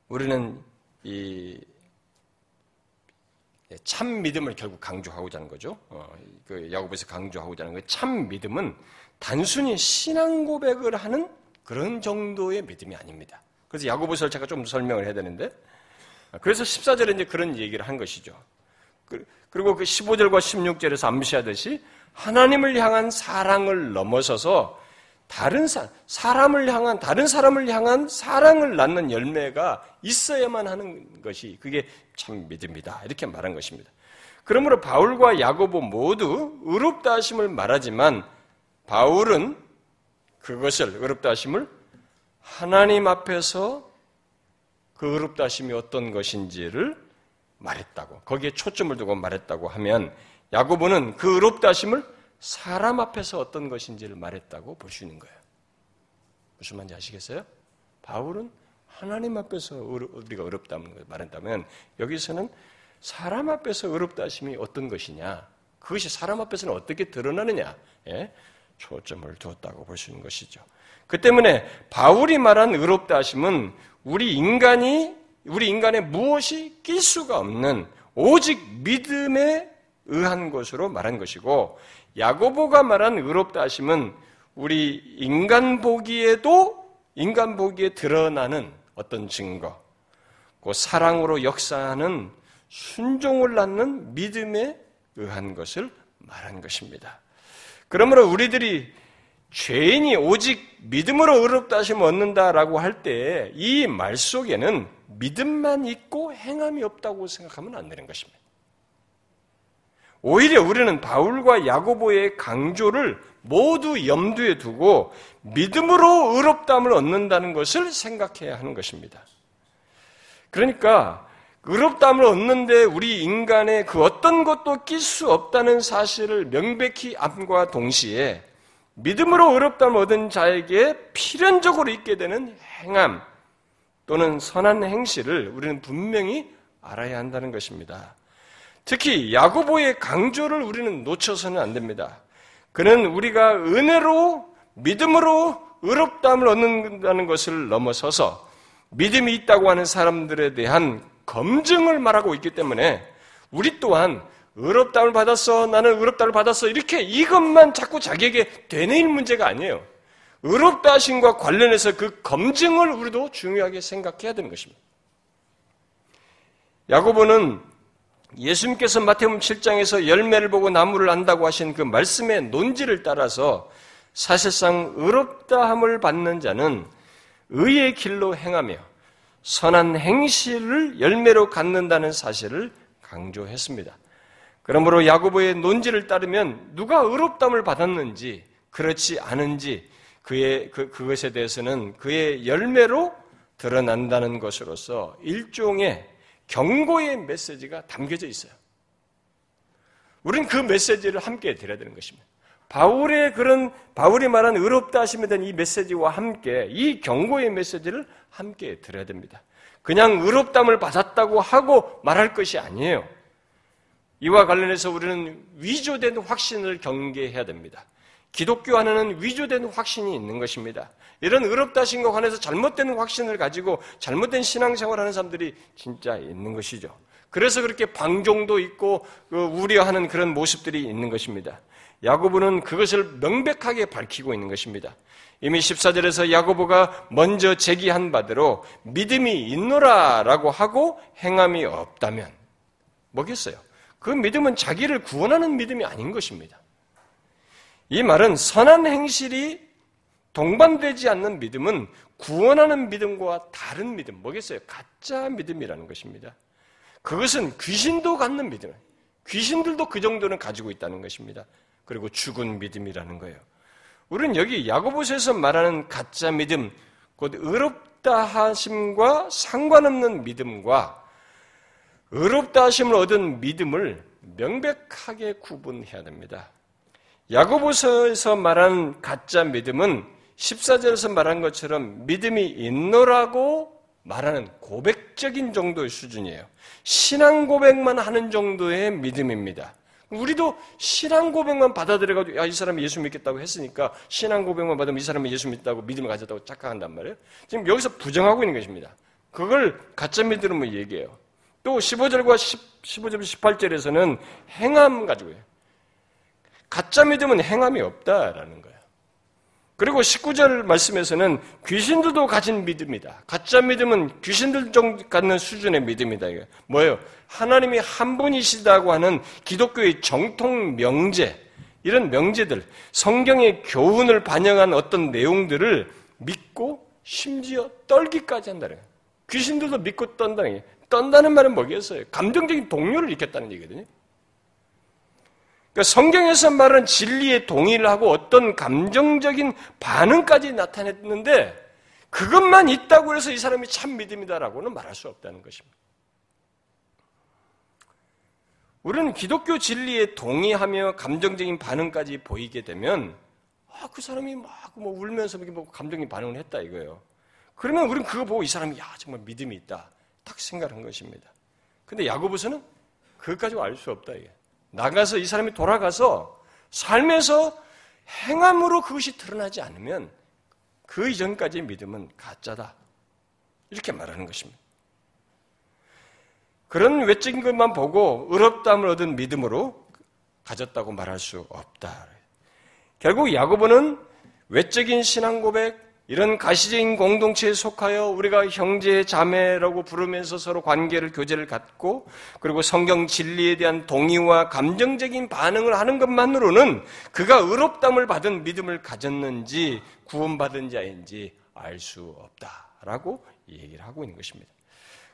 우리는 이 참 믿음을 결국 강조하고자 하는 거죠. 어, 그 야고보에서 강조하고자 하는 그 참 믿음은 단순히 신앙 고백을 하는 그런 정도의 믿음이 아닙니다. 그래서 야고보서를 제가 좀 설명을 해야 되는데, 그래서 십사 절에 이제 그런 얘기를 한 것이죠. 그리고 그 십오 절과 십육 절에서 암시하듯이 하나님을 향한 사랑을 넘어서서 다른 사, 사람을 향한, 다른 사람을 향한 사랑을 낳는 열매가 있어야만 하는 것이 그게 참 믿음이다. 이렇게 말한 것입니다. 그러므로 바울과 야고보 모두 의롭다 하심을 말하지만 바울은 그것을, 의롭다 하심을 하나님 앞에서 그 의롭다 하심이 어떤 것인지를 말했다고, 거기에 초점을 두고 말했다고 하면 야고보는 그 의롭다 하심을 사람 앞에서 어떤 것인지를 말했다고 볼 수 있는 거예요. 무슨 말인지 아시겠어요? 바울은 하나님 앞에서 우리가 의롭다 하는 걸 말한다면 여기서는 사람 앞에서 의롭다 하심이 어떤 것이냐, 그것이 사람 앞에서는 어떻게 드러나느냐, 예? 초점을 두었다고 볼 수 있는 것이죠. 그 때문에 바울이 말한 의롭다 하심은 우리 인간이 우리 인간의 무엇이 낄 수가 없는 오직 믿음에 의한 것으로 말한 것이고, 야고보가 말한 의롭다 하심은 우리 인간 보기에도 인간 보기에 드러나는 어떤 증거, 그 사랑으로 역사하는 순종을 낳는 믿음에 의한 것을 말한 것입니다. 그러므로 우리들이 죄인이 오직 믿음으로 의롭다 하심을 얻는다라고 할 때 이 말 속에는 믿음만 있고 행함이 없다고 생각하면 안 되는 것입니다. 오히려 우리는 바울과 야고보의 강조를 모두 염두에 두고 믿음으로 의롭다함을 얻는다는 것을 생각해야 하는 것입니다. 그러니까 의롭다함을 얻는데 우리 인간의 그 어떤 것도 낄 수 없다는 사실을 명백히 암과 동시에 믿음으로 의롭다함을 얻은 자에게 필연적으로 있게 되는 행함 또는 선한 행실을 우리는 분명히 알아야 한다는 것입니다. 특히 야고보의 강조를 우리는 놓쳐서는 안 됩니다. 그는 우리가 은혜로 믿음으로 의롭다함을 얻는다는 것을 넘어서서 믿음이 있다고 하는 사람들에 대한 검증을 말하고 있기 때문에 우리 또한 의롭다함을 받았어, 나는 의롭다함을 받았어, 이렇게 이것만 자꾸 자기에게 되뇌일 문제가 아니에요. 의롭다 하심과 관련해서 그 검증을 우리도 중요하게 생각해야 되는 것입니다. 야고보는 예수님께서 마태복음 칠 장에서 열매를 보고 나무를 안다고 하신 그 말씀의 논지를 따라서 사실상 의롭다함을 받는 자는 의의 길로 행하며 선한 행실을 열매로 갖는다는 사실을 강조했습니다. 그러므로 야고보의 논지를 따르면 누가 의롭다함을 받았는지 그렇지 않은지 그의, 그, 그것에 대해서는 그의 열매로 드러난다는 것으로서 일종의 경고의 메시지가 담겨져 있어요. 우린 그 메시지를 함께 드려야 되는 것입니다. 바울의 그런 바울이 말한 의롭다 하심에 대한 이 메시지와 함께 이 경고의 메시지를 함께 들어야 됩니다. 그냥 의롭담을 받았다고 하고 말할 것이 아니에요. 이와 관련해서 우리는 위조된 확신을 경계해야 됩니다. 기독교 안에는 위조된 확신이 있는 것입니다. 이런 의롭다 하심과 관해서 잘못된 확신을 가지고 잘못된 신앙생활을 하는 사람들이 진짜 있는 것이죠. 그래서 그렇게 방종도 있고 우려하는 그런 모습들이 있는 것입니다. 야고보는 그것을 명백하게 밝히고 있는 것입니다. 이미 십사 절에서 야고보가 먼저 제기한 바대로 믿음이 있노라라고 하고 행함이 없다면 뭐겠어요? 그 믿음은 자기를 구원하는 믿음이 아닌 것입니다. 이 말은 선한 행실이 동반되지 않는 믿음은 구원하는 믿음과 다른 믿음, 뭐겠어요? 가짜 믿음이라는 것입니다. 그것은 귀신도 갖는 믿음, 귀신들도 그 정도는 가지고 있다는 것입니다. 그리고 죽은 믿음이라는 거예요. 우리는 여기 야고보서에서 말하는 가짜 믿음, 곧 의롭다 하심과 상관없는 믿음과 의롭다 하심을 얻은 믿음을 명백하게 구분해야 됩니다. 야고보서에서 말한 가짜 믿음은 십사 절에서 말한 것처럼 믿음이 있노라고 말하는 고백적인 정도의 수준이에요. 신앙 고백만 하는 정도의 믿음입니다. 우리도 신앙 고백만 받아들여가지고 야, 이 사람이 예수 믿겠다고 했으니까 신앙 고백만 받으면 이 사람이 예수 믿다고 믿음을 가졌다고 착각한단 말이에요. 지금 여기서 부정하고 있는 것입니다. 그걸 가짜 믿음으로 얘기해요. 또 십오 절과 십오 절, 십팔 절에서는 행함 가지고 해요. 가짜 믿음은 행함이 없다라는 거예요. 그리고 십구 절 말씀에서는 귀신들도 가진 믿음이다. 가짜 믿음은 귀신들 정도 갖는 수준의 믿음이다. 뭐예요? 하나님이 한 분이시다고 하는 기독교의 정통 명제, 이런 명제들, 성경의 교훈을 반영한 어떤 내용들을 믿고 심지어 떨기까지 한다는 거예요. 귀신들도 믿고 떤다는 거예요. 떤다는 말은 뭐겠어요? 감정적인 동요를 일으켰다는 얘기거든요. 그러니까 성경에서 말하는 진리에 동의를 하고 어떤 감정적인 반응까지 나타냈는데 그것만 있다고 해서 이 사람이 참 믿음이다라고는 말할 수 없다는 것입니다. 우리는 기독교 진리에 동의하며 감정적인 반응까지 보이게 되면 아, 그 사람이 막 뭐 울면서 뭐 감정적인 반응을 했다 이거예요. 그러면 우리는 그거 보고 이 사람이 야, 정말 믿음이 있다 딱 생각한 것입니다. 근데 야고보서는 그것까지 알 수 없다 이게. 나가서 이 사람이 돌아가서 삶에서 행함으로 그것이 드러나지 않으면 그 이전까지의 믿음은 가짜다 이렇게 말하는 것입니다. 그런 외적인 것만 보고 의롭다함을 얻은 믿음으로 가졌다고 말할 수 없다. 결국 야고보는 외적인 신앙 고백, 이런 가시적인 공동체에 속하여 우리가 형제, 자매라고 부르면서 서로 관계를, 교제를 갖고 그리고 성경 진리에 대한 동의와 감정적인 반응을 하는 것만으로는 그가 의롭담을 받은 믿음을 가졌는지 구원받은 자인지 알 수 없다라고 얘기를 하고 있는 것입니다.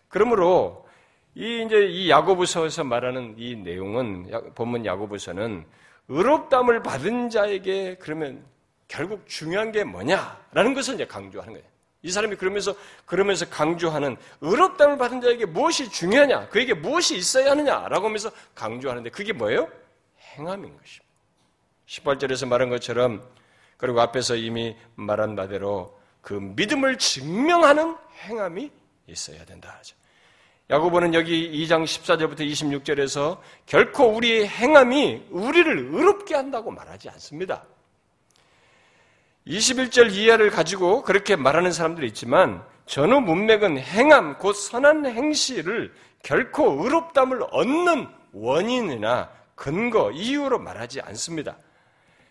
그러므로 이 이제 이 야고보서에서 말하는 이 내용은, 본문 야고보서는 의롭담을 받은 자에게 그러면 결국 중요한 게 뭐냐라는 것을 이제 강조하는 거예요. 이 사람이 그러면서 그러면서 강조하는 의롭다함을 받은 자에게 무엇이 중요하냐, 그에게 무엇이 있어야 하느냐라고 하면서 강조하는데 그게 뭐예요? 행함인 것입니다. 십팔 절에서 말한 것처럼 그리고 앞에서 이미 말한 바대로 그 믿음을 증명하는 행함이 있어야 된다 하죠. 야고보는 여기 이 장 십사 절부터 이십육 절에서 결코 우리의 행함이 우리를 의롭게 한다고 말하지 않습니다. 이십일 절 이하를 가지고 그렇게 말하는 사람들이 있지만 전후 문맥은 행함, 곧 선한 행실을 결코 의롭담을 얻는 원인이나 근거, 이유로 말하지 않습니다.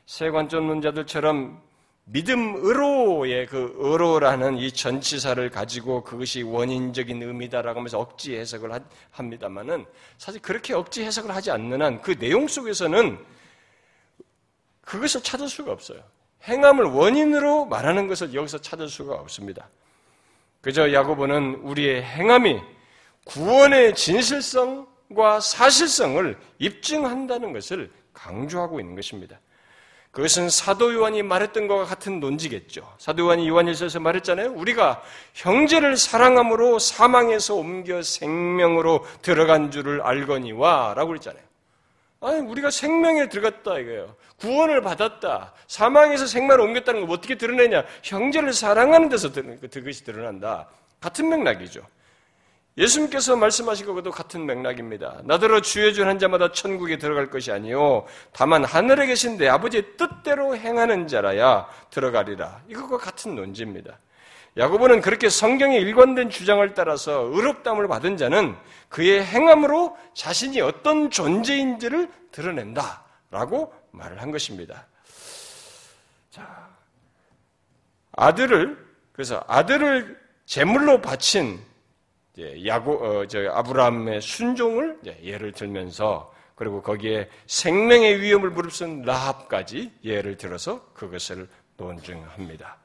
세관점론자들처럼 믿음으로의 그 으로라는 이 전치사를 가지고 그것이 원인적인 의미다라고 하면서 억지 해석을 합니다마는 사실 그렇게 억지 해석을 하지 않는 한 그 내용 속에서는 그것을 찾을 수가 없어요. 행함을 원인으로 말하는 것을 여기서 찾을 수가 없습니다. 그저 야고보는 우리의 행함이 구원의 진실성과 사실성을 입증한다는 것을 강조하고 있는 것입니다. 그것은 사도 요한이 말했던 것과 같은 논지겠죠. 사도 요한이 요한 일서에서 말했잖아요. 우리가 형제를 사랑함으로 사망에서 옮겨 생명으로 들어간 줄을 알거니와 라고 했잖아요. 아니, 우리가 생명에 들어갔다 이거예요. 구원을 받았다. 사망에서 생명을 옮겼다는 걸 어떻게 드러내냐? 형제를 사랑하는 데서 그것이 드러난다. 같은 맥락이죠. 예수님께서 말씀하신 것과도 같은 맥락입니다. 나더러 주의 준 한 자마다 천국에 들어갈 것이 아니요 다만 하늘에 계신 내 아버지의 뜻대로 행하는 자라야 들어가리라. 이것과 같은 논지입니다. 야고보는 그렇게 성경의 일관된 주장을 따라서 의롭다함을 받은 자는 그의 행함으로 자신이 어떤 존재인지를 드러낸다라고 말을 한 것입니다. 자, 아들을 그래서 아들을 제물로 바친 야고 어, 저 아브라함의 순종을 예를 들면서 그리고 거기에 생명의 위험을 무릅쓴 라합까지 예를 들어서 그것을 논증합니다.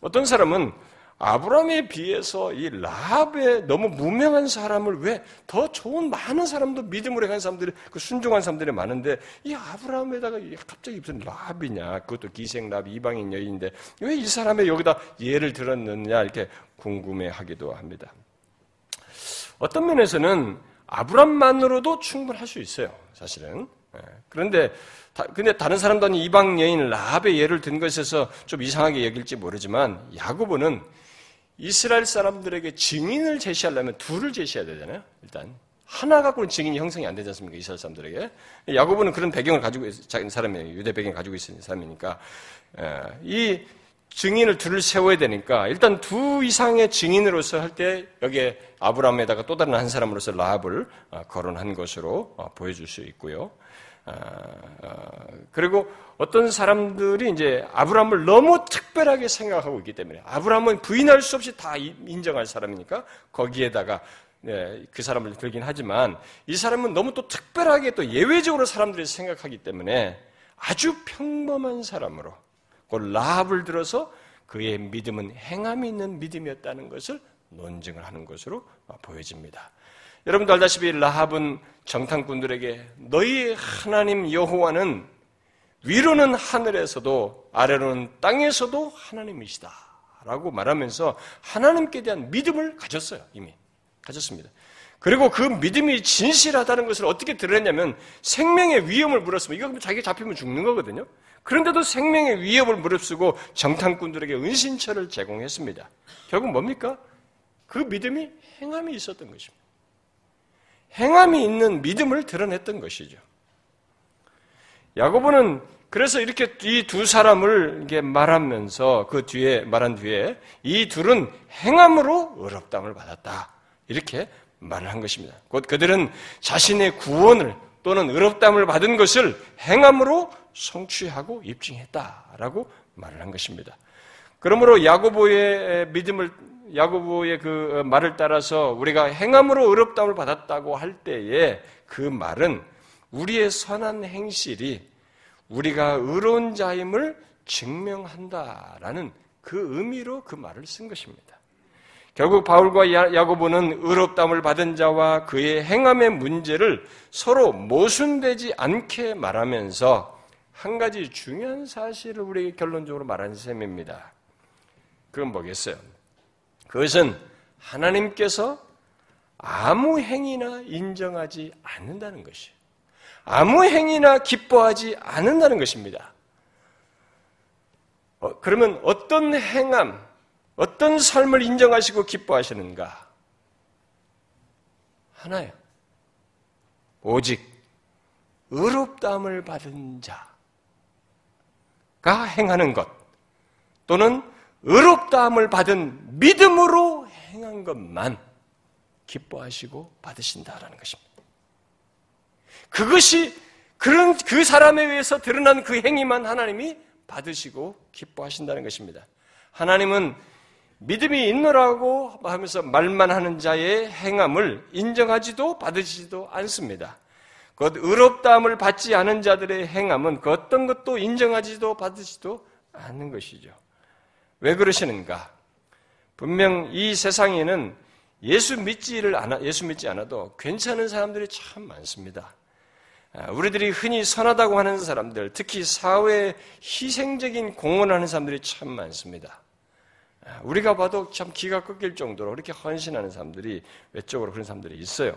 어떤 사람은 아브라함에 비해서 이 라합의 너무 무명한 사람을 왜 더 좋은 많은 사람도 믿음으로 간 사람들이 그 순종한 사람들이 많은데 이 아브라함에다가 갑자기 무슨 라합이냐 그것도 기생 라합 이방인 여인인데 왜 이 사람의 여기다 예를 들었느냐 이렇게 궁금해하기도 합니다. 어떤 면에서는 아브라함만으로도 충분할 수 있어요. 사실은. 그런데 근데 다른 사람들은 이방 여인 라합의 예를 든 것에서 좀 이상하게 여길지 모르지만 야고보는 이스라엘 사람들에게 증인을 제시하려면 둘을 제시해야 되잖아요. 일단 하나 갖고는 증인이 형성이 안 되지 않습니까? 이스라엘 사람들에게. 야고보는 그런 배경을 가지고 있는 사람이에요. 유대 배경을 가지고 있는 사람이니까 이 증인을 둘을 세워야 되니까 일단 두 이상의 증인으로서 할 때 여기에 아브라함에다가 또 다른 한 사람으로서 라합을 거론한 것으로 보여줄 수 있고요. 그리고 어떤 사람들이 이제 아브라함을 너무 특별하게 생각하고 있기 때문에 아브라함은 부인할 수 없이 다 인정할 사람이니까 거기에다가 그 사람을 들긴 하지만 이 사람은 너무 또 특별하게 또 예외적으로 사람들이 생각하기 때문에 아주 평범한 사람으로 그 라합을 들어서 그의 믿음은 행함이 있는 믿음이었다는 것을 논증을 하는 것으로 보여집니다. 여러분도 알다시피 라합은 정탐꾼들에게 너희 하나님 여호와는 위로는 하늘에서도 아래로는 땅에서도 하나님이시다 라고 말하면서 하나님께 대한 믿음을 가졌어요. 이미 가졌습니다. 그리고 그 믿음이 진실하다는 것을 어떻게 드러냈냐면 생명의 위험을 물었으면 이거 자기가 잡히면 죽는 거거든요. 그런데도 생명의 위협을 무릅쓰고 정탐꾼들에게 은신처를 제공했습니다. 결국 뭡니까? 그 믿음이 행함이 있었던 것입니다. 행함이 있는 믿음을 드러냈던 것이죠. 야고보는 그래서 이렇게 이 두 사람을 이렇게 말하면서 그 뒤에 말한 뒤에 이 둘은 행함으로 의롭다함을 받았다. 이렇게 말을 한 것입니다. 곧 그들은 자신의 구원을 또는 의롭다함을 받은 것을 행함으로 성취하고 입증했다라고 말을 한 것입니다. 그러므로 야고보의 믿음을 야고보의 그 말을 따라서 우리가 행함으로 의롭다함을 받았다고 할 때에 그 말은 우리의 선한 행실이 우리가 의로운 자임을 증명한다라는 그 의미로 그 말을 쓴 것입니다. 결국 바울과 야고보는 의롭다함을 받은 자와 그의 행함의 문제를 서로 모순되지 않게 말하면서 한 가지 중요한 사실을 우리에게 결론적으로 말하는 셈입니다. 그건 뭐겠어요? 그것은 하나님께서 아무 행위나 인정하지 않는다는 것이에요. 아무 행위나 기뻐하지 않는다는 것입니다. 어, 그러면 어떤 행함, 어떤 삶을 인정하시고 기뻐하시는가? 하나요. 오직 의롭다함을 받은 자. 가 행하는 것 또는 의롭다함을 받은 믿음으로 행한 것만 기뻐하시고 받으신다라는 것입니다. 그것이 그런 그 사람에 의해서 드러난 그 행위만 하나님이 받으시고 기뻐하신다는 것입니다. 하나님은 믿음이 있노라고 하면서 말만 하는 자의 행함을 인정하지도 받으시지도 않습니다. 곧 의롭다함을 받지 않은 자들의 행함은 그 어떤 것도 인정하지도 받으지도 않는 것이죠. 왜 그러시는가? 분명 이 세상에는 예수 믿지를 않아, 예수 믿지 않아도 괜찮은 사람들이 참 많습니다. 우리들이 흔히 선하다고 하는 사람들, 특히 사회에 희생적인 공헌을 하는 사람들이 참 많습니다. 우리가 봐도 참 기가 꺾일 정도로 그렇게 헌신하는 사람들이 외적으로 그런 사람들이 있어요.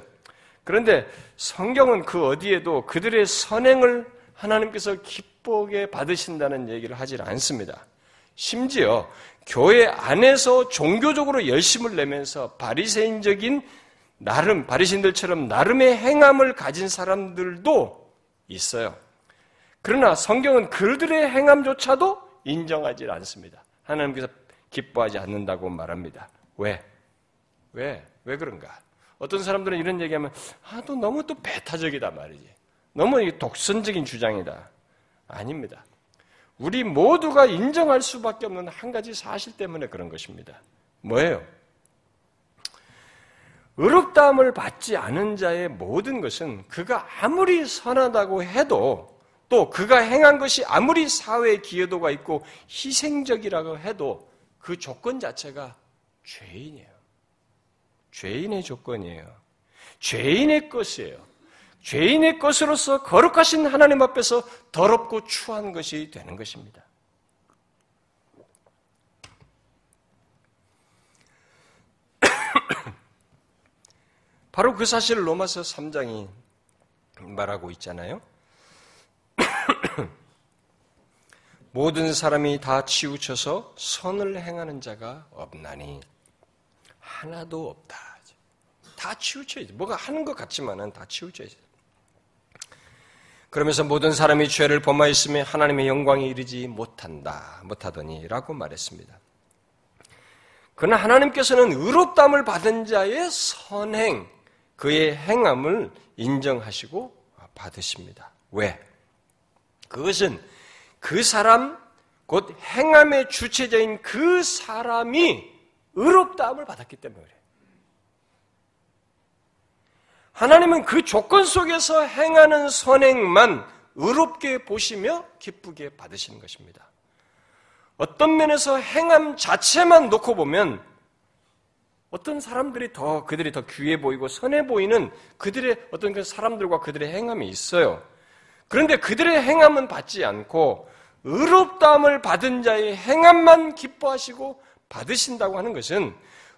그런데 성경은 그 어디에도 그들의 선행을 하나님께서 기쁘게 받으신다는 얘기를 하질 않습니다. 심지어 교회 안에서 종교적으로 열심을 내면서 바리새인적인 나름 바리새인들처럼 나름의 행함을 가진 사람들도 있어요. 그러나 성경은 그들의 행함조차도 인정하지 않습니다. 하나님께서 기뻐하지 않는다고 말합니다. 왜? 왜? 왜 그런가? 어떤 사람들은 이런 얘기하면 아, 또 너무 또 배타적이다 말이지. 너무 독선적인 주장이다. 아닙니다. 우리 모두가 인정할 수밖에 없는 한 가지 사실 때문에 그런 것입니다. 뭐예요? 의롭다함을 받지 않은 자의 모든 것은 그가 아무리 선하다고 해도 또 그가 행한 것이 아무리 사회에 기여도가 있고 희생적이라고 해도 그 조건 자체가 죄인이에요. 죄인의 조건이에요. 죄인의 것이에요. 죄인의 것으로서 거룩하신 하나님 앞에서 더럽고 추한 것이 되는 것입니다. 바로 그 사실을 로마서 삼 장이 말하고 있잖아요. 모든 사람이 다 치우쳐서 선을 행하는 자가 없나니 하나도 없다. 다 치우쳐야지. 뭐가 하는 것 같지만은 다 치우쳐야지. 그러면서 모든 사람이 죄를 범하였으며 하나님의 영광에 이르지 못한다. 못하더니라고 말했습니다. 그러나 하나님께서는 의롭다함을 받은 자의 선행, 그의 행함을 인정하시고 받으십니다. 왜? 그것은 그 사람, 곧 행함의 주체자인 그 사람이 의롭다함을 받았기 때문에 그래요. 하나님은 그 조건 속에서 행하는 선행만 의롭게 보시며 기쁘게 받으시는 것입니다. 어떤 면에서 행함 자체만 놓고 보면 어떤 사람들이 더, 그들이 더 귀해 보이고 선해 보이는 그들의 어떤 그 사람들과 그들의 행함이 있어요. 그런데 그들의 행함은 받지 않고 의롭다함을 받은 자의 행함만 기뻐하시고 받으신다고 하는 것은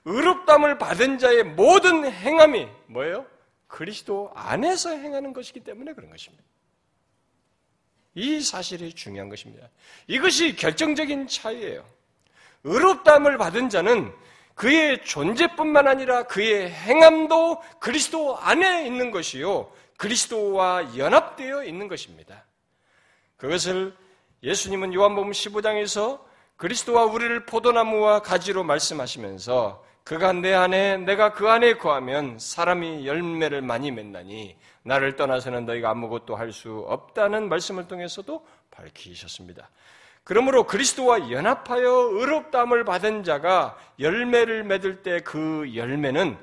의롭다함을 받은 자의 모든 행함이 뭐예요? 그리스도 안에서 행하는 것이기 때문에 그런 것입니다. 이 사실이 중요한 것입니다. 이것이 결정적인 차이예요. 의롭다함을 받은 자는 그의 존재뿐만 아니라 그의 행함도 그리스도 안에 있는 것이요 그리스도와 연합되어 있는 것입니다. 그것을 예수님은 요한복음 십오 장에서 그리스도와 우리를 포도나무와 가지로 말씀하시면서 그가 내 안에 내가 그 안에 거하면 사람이 열매를 많이 맺나니 나를 떠나서는 너희가 아무것도 할 수 없다는 말씀을 통해서도 밝히셨습니다. 그러므로 그리스도와 연합하여 의롭다함을 받은 자가 열매를 맺을 때 그 열매는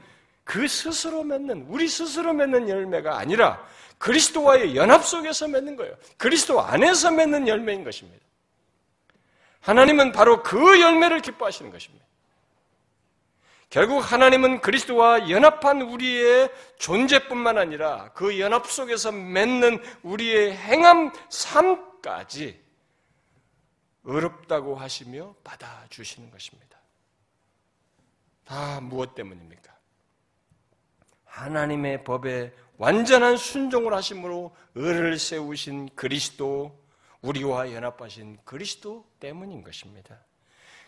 그 스스로 맺는 우리 스스로 맺는 열매가 아니라 그리스도와의 연합 속에서 맺는 거예요. 그리스도 안에서 맺는 열매인 것입니다. 하나님은 바로 그 열매를 기뻐하시는 것입니다. 결국 하나님은 그리스도와 연합한 우리의 존재뿐만 아니라 그 연합 속에서 맺는 우리의 행함 삶까지 의롭다고 하시며 받아주시는 것입니다. 다 무엇 때문입니까? 하나님의 법에 완전한 순종을 하심으로 의를 세우신 그리스도, 우리와 연합하신 그리스도 때문인 것입니다.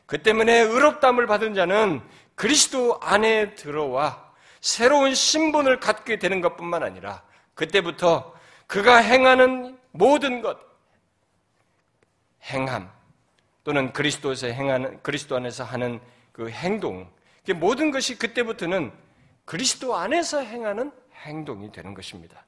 그 때문에 의롭다함을 받은 자는 그리스도 안에 들어와 새로운 신분을 갖게 되는 것뿐만 아니라 그때부터 그가 행하는 모든 것, 행함 또는 그리스도에서 행하는 그리스도 안에서 하는 그 행동, 그 모든 것이 그때부터는 그리스도 안에서 행하는 행동이 되는 것입니다.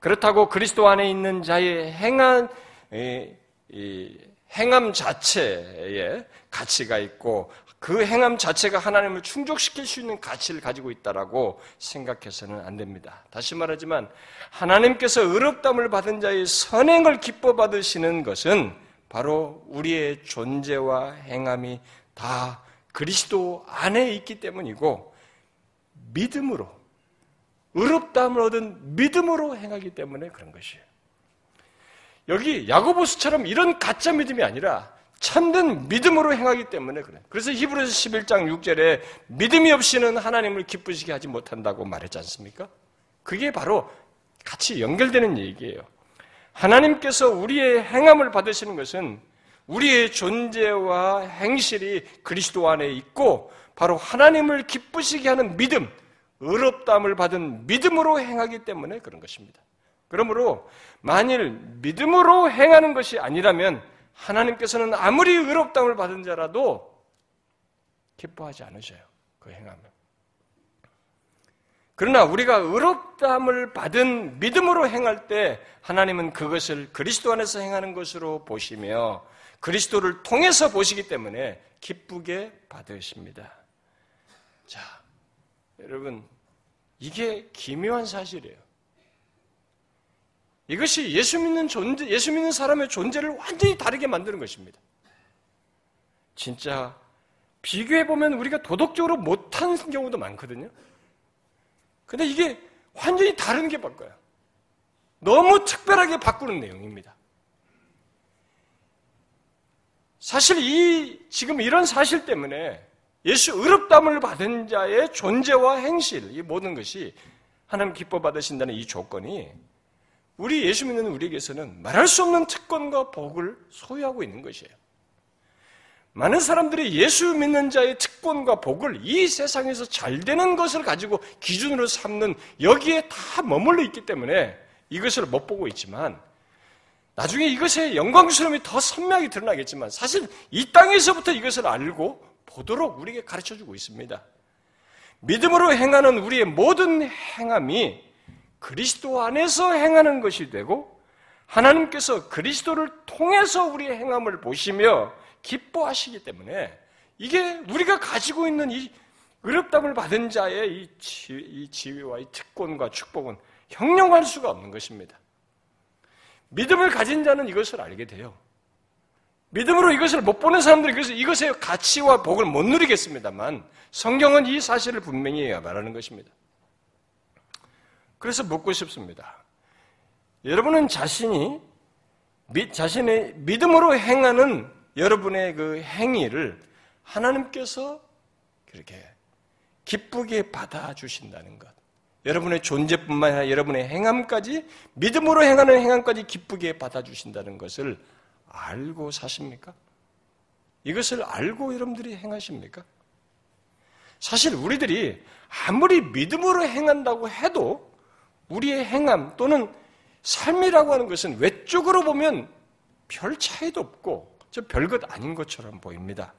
그렇다고 그리스도 안에 있는 자의 행한 이, 이, 행함 자체에 가치가 있고 그 행함 자체가 하나님을 충족시킬 수 있는 가치를 가지고 있다라고 생각해서는 안 됩니다. 다시 말하지만 하나님께서 의롭다함을 받은 자의 선행을 기뻐 받으시는 것은 바로 우리의 존재와 행함이 다 그리스도 안에 있기 때문이고 믿음으로 의롭다함을 얻은 믿음으로 행하기 때문에 그런 것이에요. 여기 야고보스처럼 이런 가짜 믿음이 아니라 참된 믿음으로 행하기 때문에 그래요. 그래서 히브리서 십일 장 육 절에 믿음이 없이는 하나님을 기쁘시게 하지 못한다고 말했지 않습니까? 그게 바로 같이 연결되는 얘기예요. 하나님께서 우리의 행함을 받으시는 것은 우리의 존재와 행실이 그리스도 안에 있고 바로 하나님을 기쁘시게 하는 믿음, 의롭다함을 받은 믿음으로 행하기 때문에 그런 것입니다. 그러므로 만일 믿음으로 행하는 것이 아니라면 하나님께서는 아무리 의롭다함을 받은 자라도 기뻐하지 않으셔요. 그 행함을. 그러나 우리가 의롭다함을 받은 믿음으로 행할 때 하나님은 그것을 그리스도 안에서 행하는 것으로 보시며 그리스도를 통해서 보시기 때문에 기쁘게 받으십니다. 자, 여러분, 이게 기묘한 사실이에요. 이것이 예수 믿는 존재, 예수 믿는 사람의 존재를 완전히 다르게 만드는 것입니다. 진짜 비교해보면 우리가 도덕적으로 못한 경우도 많거든요. 근데 이게 완전히 다른 게 바꿔요. 너무 특별하게 바꾸는 내용입니다. 사실 이, 지금 이런 사실 때문에 예수 의롭다함을 받은 자의 존재와 행실, 이 모든 것이 하나님 기뻐 받으신다는 이 조건이 우리 예수 믿는 우리에게서는 말할 수 없는 특권과 복을 소유하고 있는 것이에요. 많은 사람들이 예수 믿는 자의 특권과 복을 이 세상에서 잘 되는 것을 가지고 기준으로 삼는 여기에 다 머물러 있기 때문에 이것을 못 보고 있지만 나중에 이것의 영광스러움이 더 선명하게 드러나겠지만 사실 이 땅에서부터 이것을 알고 보도록 우리에게 가르쳐주고 있습니다. 믿음으로 행하는 우리의 모든 행함이 그리스도 안에서 행하는 것이 되고 하나님께서 그리스도를 통해서 우리의 행함을 보시며 기뻐하시기 때문에 이게 우리가 가지고 있는 이 의롭다함을 받은 자의 이, 지위, 이 지위와 이 특권과 축복은 형용할 수가 없는 것입니다. 믿음을 가진 자는 이것을 알게 돼요. 믿음으로 이것을 못 보는 사람들은 이것의 가치와 복을 못 누리겠습니다만 성경은 이 사실을 분명히 말하는 것입니다. 그래서 묻고 싶습니다. 여러분은 자신이 자신의 믿음으로 행하는 여러분의 그 행위를 하나님께서 그렇게 기쁘게 받아주신다는 것. 여러분의 존재뿐만 아니라 여러분의 행함까지, 믿음으로 행하는 행함까지 기쁘게 받아주신다는 것을 알고 사십니까? 이것을 알고 여러분들이 행하십니까? 사실 우리들이 아무리 믿음으로 행한다고 해도 우리의 행함 또는 삶이라고 하는 것은 외적으로 보면 별 차이도 없고 저 별것 아닌 것처럼 보입니다.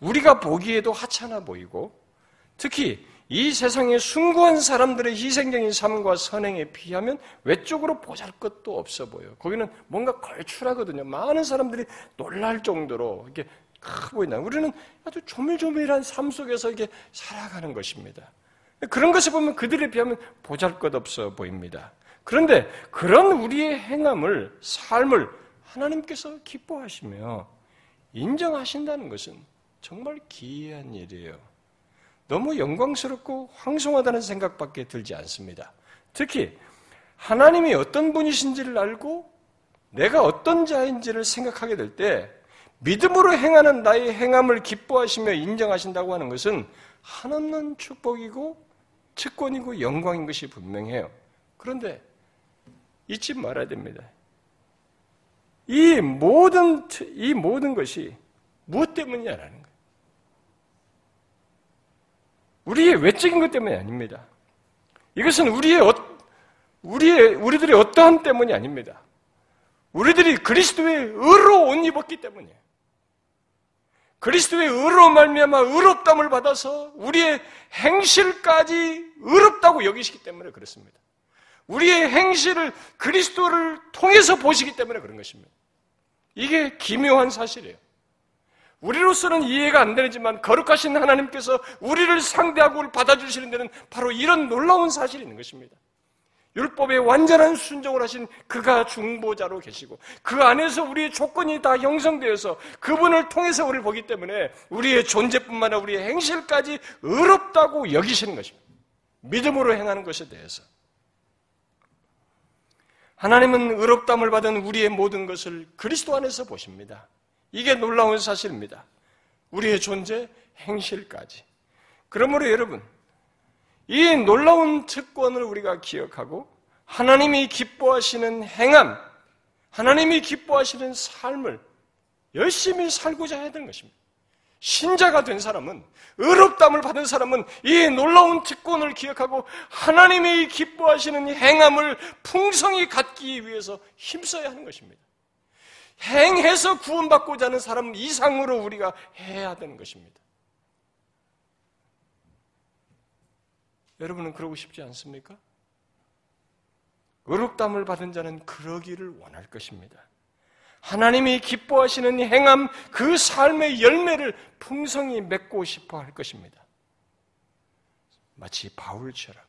우리가 보기에도 하찮아 보이고 특히 이 세상의 숭고한 사람들의 희생적인 삶과 선행에 비하면 외적으로 보잘것도 없어 보여요. 거기는 뭔가 걸출하거든요. 많은 사람들이 놀랄 정도로 이렇게 커 보인다. 우리는 아주 조밀조밀한 삶 속에서 이렇게 살아가는 것입니다. 그런 것을 보면 그들에 비하면 보잘것없어 보입니다. 그런데 그런 우리의 행함을, 삶을 하나님께서 기뻐하시며 인정하신다는 것은 정말 기이한 일이에요. 너무 영광스럽고 황송하다는 생각밖에 들지 않습니다. 특히 하나님이 어떤 분이신지를 알고 내가 어떤 자인지를 생각하게 될 때 믿음으로 행하는 나의 행함을 기뻐하시며 인정하신다고 하는 것은 한없는 축복이고 특권이고 영광인 것이 분명해요. 그런데 잊지 말아야 됩니다. 이 모든, 이 모든 것이 무엇 때문이냐라는 거예요. 우리의 외적인 것 때문이 아닙니다. 이것은 우리의, 우리의, 우리들의 어떠함 때문이 아닙니다. 우리들이 그리스도의 의로 옷 입었기 때문이에요. 그리스도의 의로 말미암아 의롭다함을 받아서 우리의 행실까지 의롭다고 여기시기 때문에 그렇습니다. 우리의 행실을 그리스도를 통해서 보시기 때문에 그런 것입니다. 이게 기묘한 사실이에요. 우리로서는 이해가 안 되지만 거룩하신 하나님께서 우리를 상대하고 받아주시는 데는 바로 이런 놀라운 사실이 있는 것입니다. 율법에 완전한 순종을 하신 그가 중보자로 계시고 그 안에서 우리의 조건이 다 형성되어서 그분을 통해서 우리를 보기 때문에 우리의 존재뿐만 아니라 우리의 행실까지 의롭다고 여기시는 것입니다. 믿음으로 행하는 것에 대해서. 하나님은 의롭다함을 받은 우리의 모든 것을 그리스도 안에서 보십니다. 이게 놀라운 사실입니다. 우리의 존재, 행실까지. 그러므로 여러분, 이 놀라운 특권을 우리가 기억하고 하나님이 기뻐하시는 행함, 하나님이 기뻐하시는 삶을 열심히 살고자 해야 되는 것입니다. 신자가 된 사람은, 의롭다함을 받은 사람은 이 놀라운 특권을 기억하고 하나님이 기뻐하시는 행함을 풍성히 갖기 위해서 힘써야 하는 것입니다. 행해서 구원받고자 하는 사람 이상으로 우리가 해야 되는 것입니다. 여러분은 그러고 싶지 않습니까? 의롭다함을 받은 자는 그러기를 원할 것입니다. 하나님이 기뻐하시는 행함, 그 삶의 열매를 풍성히 맺고 싶어 할 것입니다. 마치 바울처럼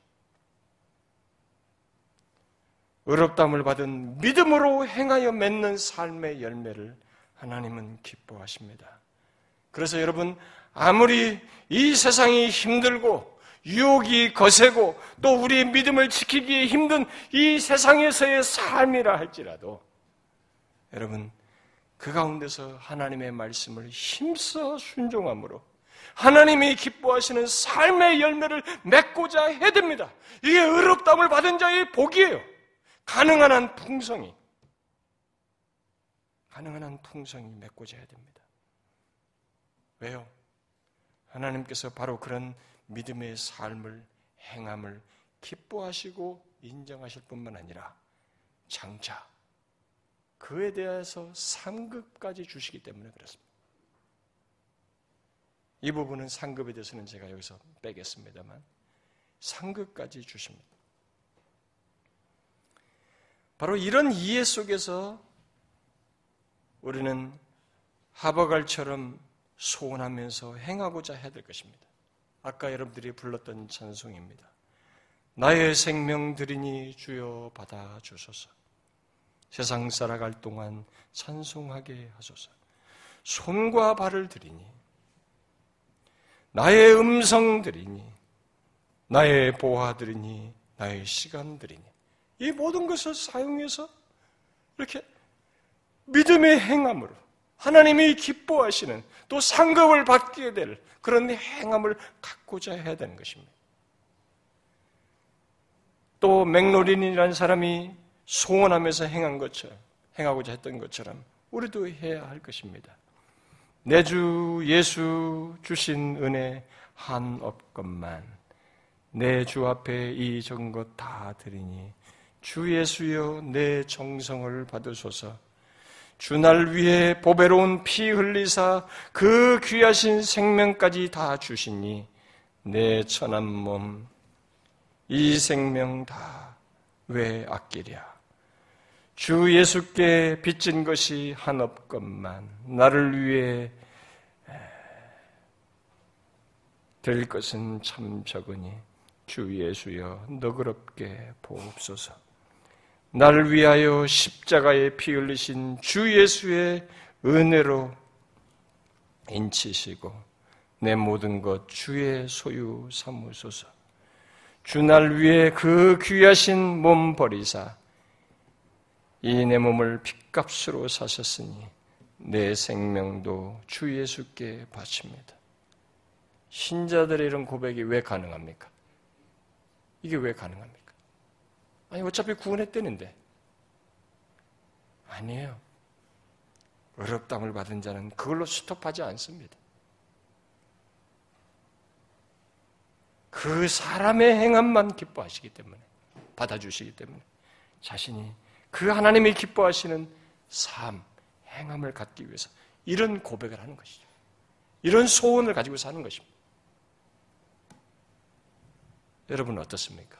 의롭다함을 받은 믿음으로 행하여 맺는 삶의 열매를 하나님은 기뻐하십니다. 그래서 여러분, 아무리 이 세상이 힘들고 유혹이 거세고 또 우리의 믿음을 지키기 힘든 이 세상에서의 삶이라 할지라도 여러분, 그 가운데서 하나님의 말씀을 힘써 순종함으로 하나님이 기뻐하시는 삶의 열매를 맺고자 해야 됩니다. 이게 의롭다함을 받은 자의 복이에요. 가능한 한 풍성히, 가능한 한 풍성히 맺고자 해야 됩니다. 왜요? 하나님께서 바로 그런 믿음의 삶을, 행함을 기뻐하시고 인정하실 뿐만 아니라 장차 그에 대해서 상급까지 주시기 때문에 그렇습니다. 이 부분은 상급에 대해서는 제가 여기서 빼겠습니다만 상급까지 주십니다. 바로 이런 이해 속에서 우리는 하버갈처럼 소원하면서 행하고자 해야 될 것입니다. 아까 여러분들이 불렀던 찬송입니다. 나의 생명 드리니 주여 받아주소서. 세상 살아갈 동안 찬송하게 하소서. 손과 발을 들이니, 나의 음성 들이니, 나의 보화 들이니, 나의 시간 들이니, 이 모든 것을 사용해서 이렇게 믿음의 행함으로 하나님이 기뻐하시는, 또 상급을 받게 될 그런 행함을 갖고자 해야 되는 것입니다. 또 맥로린이라는 사람이 소원하면서 행한 것처럼, 행하고자 했던 것처럼 우리도 해야 할 것입니다. 내 주 예수 주신 은혜 한 없건만 내 주 앞에 이 전것 다 드리니 주 예수여 내 정성을 받으소서. 주 날 위해 보배로운 피 흘리사 그 귀하신 생명까지 다 주시니 내 천한 몸 이 생명 다 왜 아끼랴. 주 예수께 빚진 것이 한없건만 나를 위해 될 것은 참 적으니 주 예수여 너그럽게 보옵소서. 나를 위하여 십자가에 피 흘리신 주 예수의 은혜로 인치시고 내 모든 것 주의 소유 삼으소서. 주 날 위해 그 귀하신 몸 버리사 이 내 몸을 핏값으로 사셨으니 내 생명도 주 예수께 바칩니다. 신자들의 이런 고백이 왜 가능합니까? 이게 왜 가능합니까? 아니 어차피 구원했다는데. 아니에요. 의롭다함을 받은 자는 그걸로 스톱하지 않습니다. 그 사람의 행함만 기뻐하시기 때문에, 받아주시기 때문에 자신이 그 하나님이 기뻐하시는 삶, 행함을 갖기 위해서 이런 고백을 하는 것이죠. 이런 소원을 가지고 사는 것입니다. 여러분은 어떻습니까?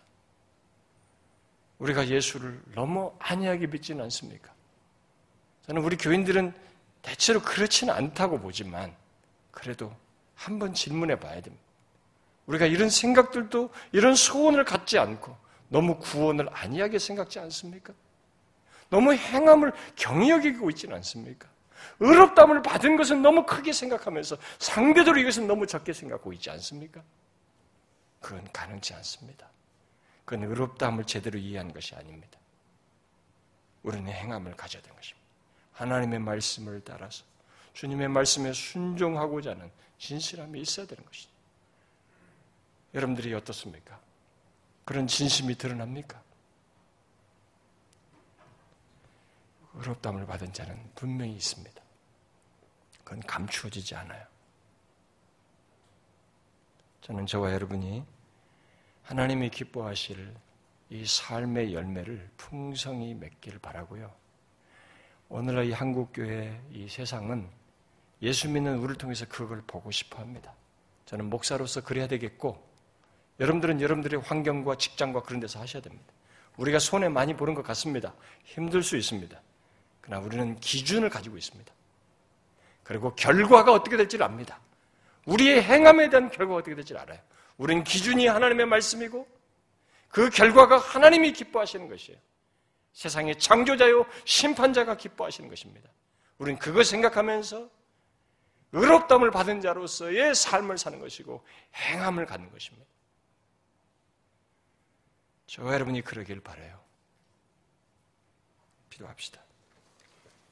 우리가 예수를 너무 안이하게 믿지는 않습니까? 저는 우리 교인들은 대체로 그렇지는 않다고 보지만 그래도 한번 질문해 봐야 됩니다. 우리가 이런 생각들도, 이런 소원을 갖지 않고 너무 구원을 안이하게 생각지 않습니까? 너무 행함을 경히 여기고 있지는 않습니까? 의롭다함을 받은 것은 너무 크게 생각하면서 상대적으로 이것은 너무 적게 생각하고 있지 않습니까? 그건 가능치 않습니다. 그건 의롭다함을 제대로 이해한 것이 아닙니다. 우리는 행함을 가져야 된 것입니다. 하나님의 말씀을 따라서 주님의 말씀에 순종하고자 하는 진실함이 있어야 되는 것이죠. 여러분들이 어떻습니까? 그런 진심이 드러납니까? 의롭다함을 받은 자는 분명히 있습니다. 그건 감추어지지 않아요. 저는 저와 여러분이 하나님이 기뻐하실 이 삶의 열매를 풍성히 맺길 바라고요. 오늘날 이 한국교회, 이 세상은 예수 믿는 우리를 통해서 그걸 보고 싶어합니다. 저는 목사로서 그래야 되겠고, 여러분들은 여러분들의 환경과 직장과 그런 데서 하셔야 됩니다. 우리가 손해 많이 보는 것 같습니다. 힘들 수 있습니다. 그러나 우리는 기준을 가지고 있습니다. 그리고 결과가 어떻게 될지를 압니다. 우리의 행함에 대한 결과가 어떻게 될지를 알아요. 우리는 기준이 하나님의 말씀이고 그 결과가 하나님이 기뻐하시는 것이에요. 세상의 창조자요 심판자가 기뻐하시는 것입니다. 우리는 그걸 생각하면서 의롭다함을 받은 자로서의 삶을 사는 것이고 행함을 갖는 것입니다. 저와 여러분이 그러길 바라요. 기도합시다.